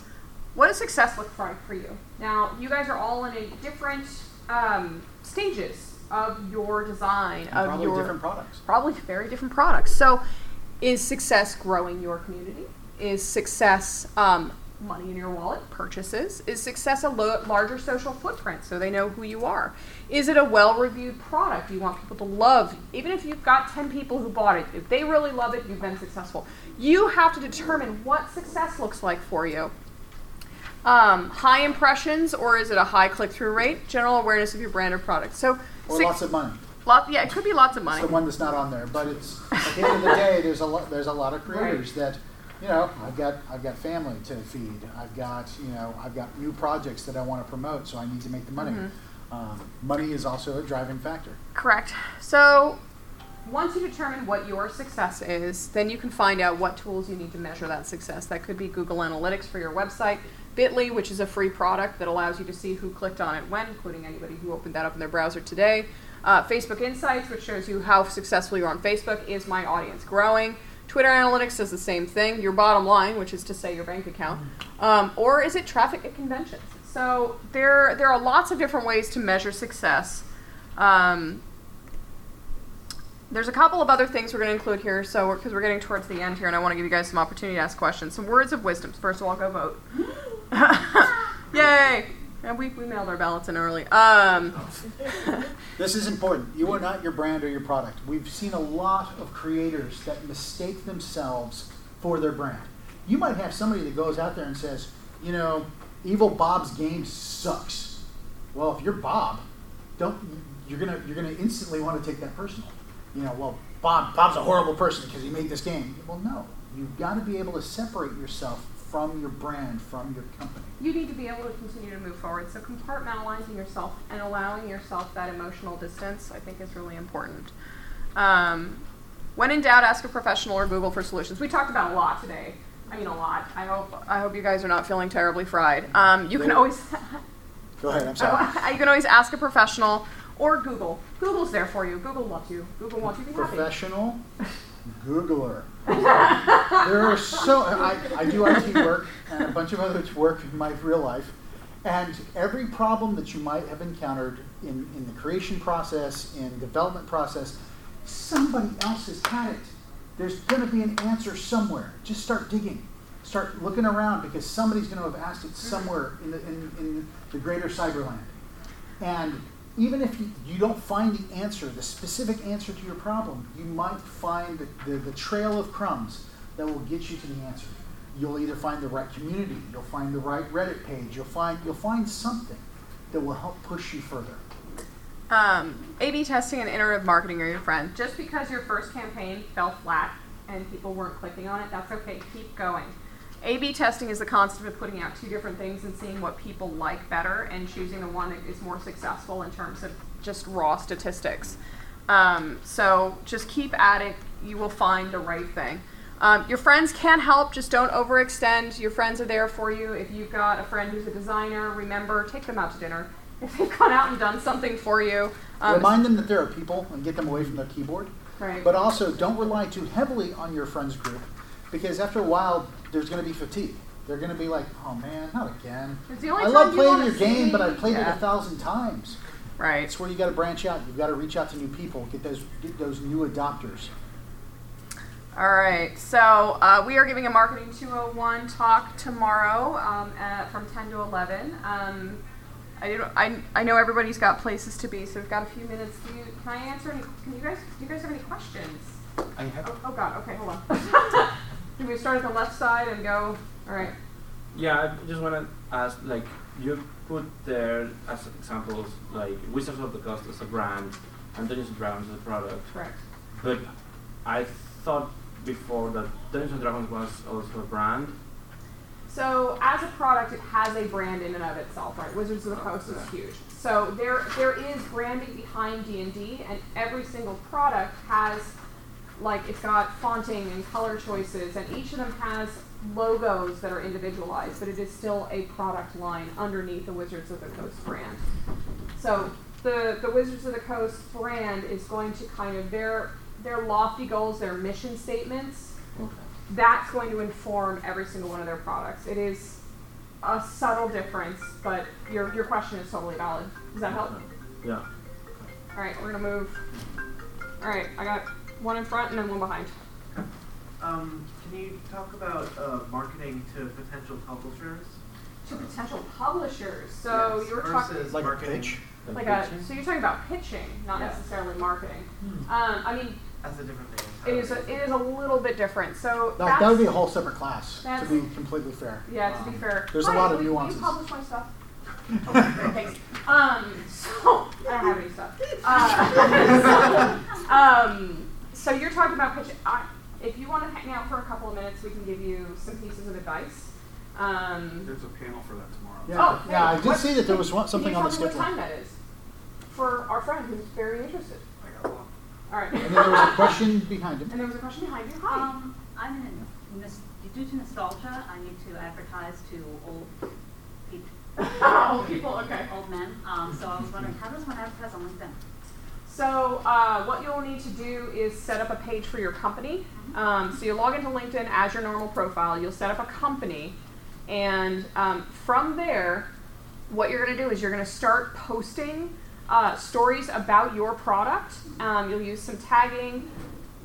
What does success look like for you? Now, you guys are all in a different um, stages of your design. And of probably your, different products. Probably very different products. So is success growing your community? Is success um, money in your wallet, purchases? Is success a lo- larger social footprint so they know who you are? Is it a well-reviewed product you want people to love? Even if you've got ten people who bought it, if they really love it, you've been successful. You have to determine what success looks like for you. Um, high impressions, or is it a high click-through rate? General awareness of your brand or product. So, or six, lots of money. Lot, yeah, it could be lots of money. It's the one that's not on there, but it's at the end of the day, there's a lot. There's a lot of creators right. that, you know, I've got I've got family to feed. I've got you know I've got new projects that I want to promote, so I need to make the money. Mm-hmm. Um, money is also a driving factor. Correct. So, once you determine what your success is, then you can find out what tools you need to measure that success. That could be Google Analytics for your website. bit dot l y, which is a free product that allows you to see who clicked on it when, including anybody who opened that up in their browser today. Uh, Facebook Insights, which shows you how successful you're on Facebook. Is my audience growing? Twitter Analytics does the same thing. Your bottom line, which is to say your bank account. Um, or is it traffic at conventions? So there, there are lots of different ways to measure success. Um, There's a couple of other things we're going to include here, so because we're, we're getting towards the end here, and I want to give you guys some opportunity to ask questions. Some words of wisdom. First of all, go vote. Yay! And we, we mailed our ballots in early. Um, this is important. You are not your brand or your product. We've seen a lot of creators that mistake themselves for their brand. You might have somebody that goes out there and says, you know, Evil Bob's game sucks. Well, if you're Bob, don't you're gonna you're gonna instantly want to take that personal. You know, well, Bob, Bob's a horrible person because he made this game. Well, no. You've got to be able to separate yourself from your brand, from your company. You need to be able to continue to move forward. So compartmentalizing yourself and allowing yourself that emotional distance, I think, is really important. Um, when in doubt, ask a professional or Google for solutions. We talked about a lot today. I mean, a lot. I hope I hope you guys are not feeling terribly fried. Um, you can always... Go ahead, I'm sorry. You can always ask a professional... Or Google. Google's there for you. Google loves you. Google wants you to be happy. Professional Googler. There are so... I, I do I T work and a bunch of other work in my real life. And every problem that you might have encountered in, in the creation process, in development process, somebody else has had it. There's going to be an answer somewhere. Just start digging. Start looking around because somebody's going to have asked it somewhere in the, in, in the greater cyberland. And... Even if you, you don't find the answer, the specific answer to your problem, you might find the, the, the trail of crumbs that will get you to the answer. You'll either find the right community, you'll find the right Reddit page, you'll find you'll find something that will help push you further. Um, A B testing and iterative marketing are your friend. Just because your first campaign fell flat and people weren't clicking on it, that's okay. Keep going. A B testing is the concept of putting out two different things and seeing what people like better and choosing the one that is more successful in terms of just raw statistics. Um, so just keep at it. You will find the right thing. Um, your friends can help. Just don't overextend. Your friends are there for you. If you've got a friend who's a designer, remember, take them out to dinner. If they've gone out and done something for you. Um, Remind them that there are people and get them away from their keyboard. Right. But also don't rely too heavily on your friends group because after a while, there's going to be fatigue. They're going to be like, oh man, not again. I love playing your game, but I've played it a thousand times. Right. That's where you got to branch out. You've got to reach out to new people, get those get those new adopters. All right. So uh, we are giving a Marketing two oh one talk tomorrow um, at, from ten to eleven. Um, I, did, I I know everybody's got places to be, so we've got a few minutes. Do you, can I answer? Any, can you guys? Do you guys have any questions? I have. Oh, oh God. Okay. Hold on. Can we start at the left side and go? All right. Yeah, I just want to ask, like, you've put there as examples like Wizards of the Coast as a brand and Dungeons and Dragons as a product. Correct. But I thought before that Dungeons and Dragons was also a brand. So as a product, it has a brand in and of itself, right? Wizards of the Coast is huge. So there, there is branding behind D and D, and every single product has, like, it's got fonting and color choices, and each of them has logos that are individualized, but it is still a product line underneath the Wizards of the Coast brand. So the, the Wizards of the Coast brand is going to kind of, their, their lofty goals, their mission statements, that's going to inform every single one of their products. It is a subtle difference, but your, your question is totally valid. Does that help? Yeah. All right, we're going to move. All right, I got one in front and then one behind. Um, can you talk about uh, marketing to potential publishers? To potential publishers. So yes, you were talking versus like marketing. Pitch. Like a, so you're talking about pitching, not yes. necessarily marketing. Hmm. Um, I mean, that's a different thing. It is a, it is a little bit different. So no, that would be a whole separate class, to be completely fair. Yeah, um, to be fair. There's Hi, a lot of nuances. Will you publish my stuff? Okay, thanks. Um, so, I don't have any stuff. Uh, so, um, so you're talking about pitching. I, if you want to hang out for a couple of minutes, we can give you some pieces of advice. Um, There's a panel for that tomorrow. Yeah, oh, yeah, hey, I did see that there was one, something on the schedule. Can you tell me what time that is? For our friend who's very interested. I got one. All right. And then there was a question behind him. And there was a question behind you. Hi. Um, I'm in a, due to nostalgia, I need to advertise to old people. Old people, okay. Old men. Um, so I was wondering, how does one advertise on LinkedIn? So uh, what you'll need to do is set up a page for your company. Um, so you log into LinkedIn as your normal profile. You'll set up a company. And um, from there, what you're going to do is you're going to start posting uh, stories about your product. Um, you'll use some tagging.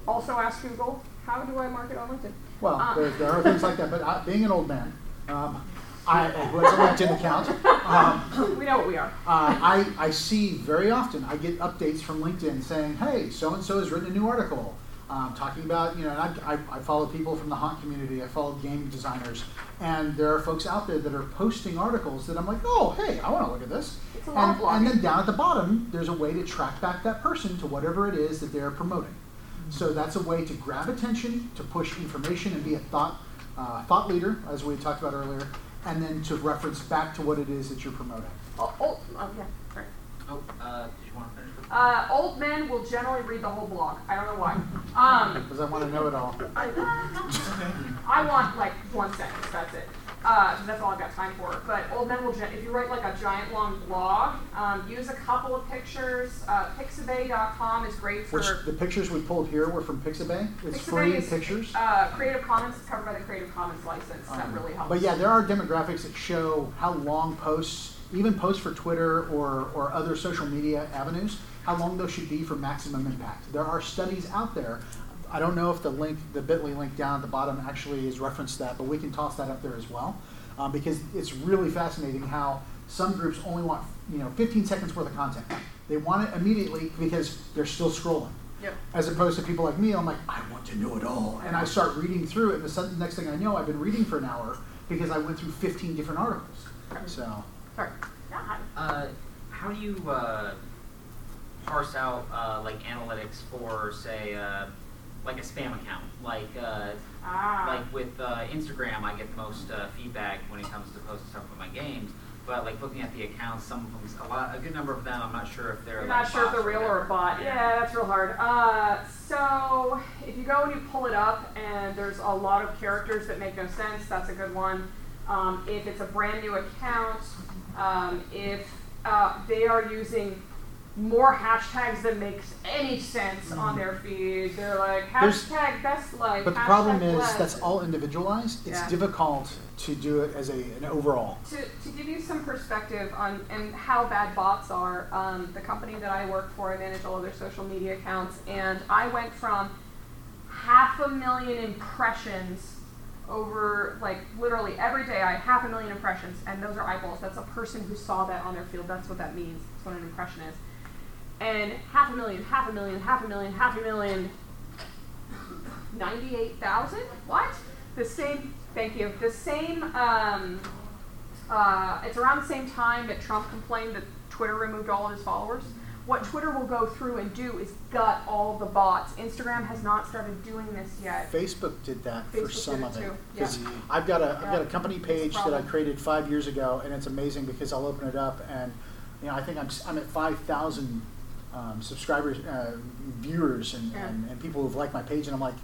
Also ask Google, how do I market on LinkedIn? Well, um. there, there are things like that. But I, being an old man, um, I who has a LinkedIn account. Um, we know what we are. uh, I, I see very often, I get updates from LinkedIn saying, hey, so-and-so has written a new article. Um, talking about, you know, and I, I, I follow people from the haunt community, I follow game designers, and there are folks out there that are posting articles that I'm like, oh, hey, I want to look at this. It's a lot of blogging. And then down at the bottom, there's a way to track back that person to whatever it is that they're promoting. Mm-hmm. So that's a way to grab attention, to push information and be a thought, uh, thought leader, as we talked about earlier, and then to reference back to what it is that you're promoting. Oh, oh, oh yeah, sorry. Oh, uh, did you want to finish? Uh, old men will generally read the whole blog. I don't know why. Because um, I want to know it all. I, I want like one sentence. That's it. Uh, that's all I've got time for. But old men will, gen- if you write like a giant long blog, um, use a couple of pictures. Uh, Pixabay dot com is great for. Which the pictures we pulled here were from Pixabay. It's Pixabay free is, pictures. Uh, Creative Commons is covered by the Creative Commons license. Um, that really helps. But yeah, there are demographics that show how long posts, even posts for Twitter or or other social media avenues, how long those should be for maximum impact. There are studies out there. I don't know if the link, the bit dot l y link down at the bottom actually is referenced that, but we can toss that up there as well, um, because it's really fascinating how some groups only want, you know, fifteen seconds worth of content. They want it immediately because they're still scrolling. Yep. As opposed to people like me, I'm like, I want to know it all. And I start reading through it, and the sudden, next thing I know, I've been reading for an hour because I went through fifteen different articles. So. Sorry. Uh, how do you uh, parse out uh, like analytics for, say, uh, like a spam account? Like uh, ah. like with uh, Instagram, I get the most uh, feedback when it comes to posting stuff with my games. But like looking at the accounts, some of them, a lot, a good number of them, I'm not sure if they're. You're like not sure if they're real or a bot. Yeah, yeah, that's real hard. Uh, so if you go and you pull it up, and there's a lot of characters that make no sense, that's a good one. Um, if it's a brand new account, um, if uh, they are using more hashtags than makes any sense mm-hmm. on their feed, they're like hashtag There's, best life. But the problem is less. That's all individualized. It's yeah. difficult to do it as a an overall. To to give you some perspective on and how bad bots are, um, the company that I work for, I manage all of their social media accounts, and I went from half a million impressions. Over, like, literally every day I have half a million impressions, and those are eyeballs. That's a person who saw that on their field. That's what that means. That's what an impression is. And half a million, half a million, half a million, half a million, ninety-eight thousand? What? The same, thank you, the same um, Uh, it's around the same time that Trump complained that Twitter removed all of his followers. What Twitter will go through and do is gut all the bots. Instagram has not started doing this yet. Facebook did that Facebook for some of it. Too. Yeah. I've got a I've yeah. got a company page a that I created five years ago, and it's amazing because I'll open it up and you know I think I'm I'm at five thousand um, subscribers, uh, viewers, and, yeah. and, and people who've liked my page, and I'm like,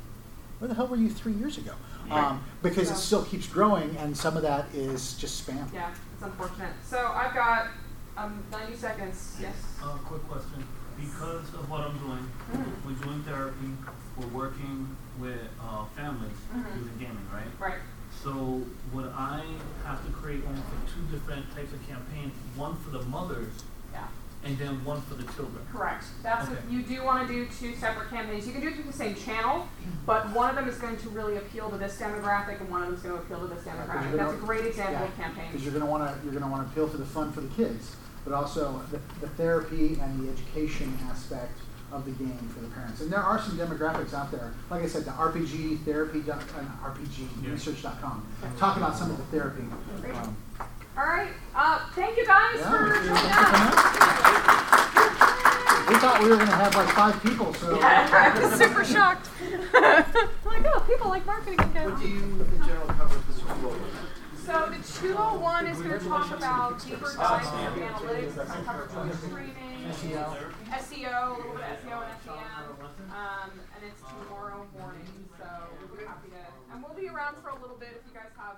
where the hell were you three years ago? Right. Um, because so. it still keeps growing, and some of that is just spam. Yeah, it's unfortunate. So I've got. Um, ninety seconds, yes. A uh, quick question. Because of what I'm doing, mm-hmm. we're doing therapy, we're working with uh, families mm-hmm. using gaming, right? Right. So would I have to create one for two different types of campaigns, one for the mothers yeah. and then one for the children? Correct. That's okay. What you do want to do two separate campaigns. You can do it through the same channel, but one of them is going to really appeal to this demographic and one of them is going to appeal to this demographic. Gonna, That's a great example yeah, of campaign. Because you're going to want to you're going to want to appeal to the fun for the kids, but also the, the therapy and the education aspect of the game for the parents. And there are some demographics out there. Like I said, the R P G therapy, uh, R P G research dot com, talk about some of the therapy. Um, All right, uh, thank you guys yeah, for coming out. We thought we were gonna have like five people, so. Yeah, I was super shocked. Like, oh, people like marketing again. What do you, in general, cover this role? So the two oh one is going to talk about deeper dives into analytics, uncover voice streaming, S E O, a little bit of S E O and S E M, um, and it's tomorrow morning, so we'll be happy to, and we'll be around for a little bit if you guys have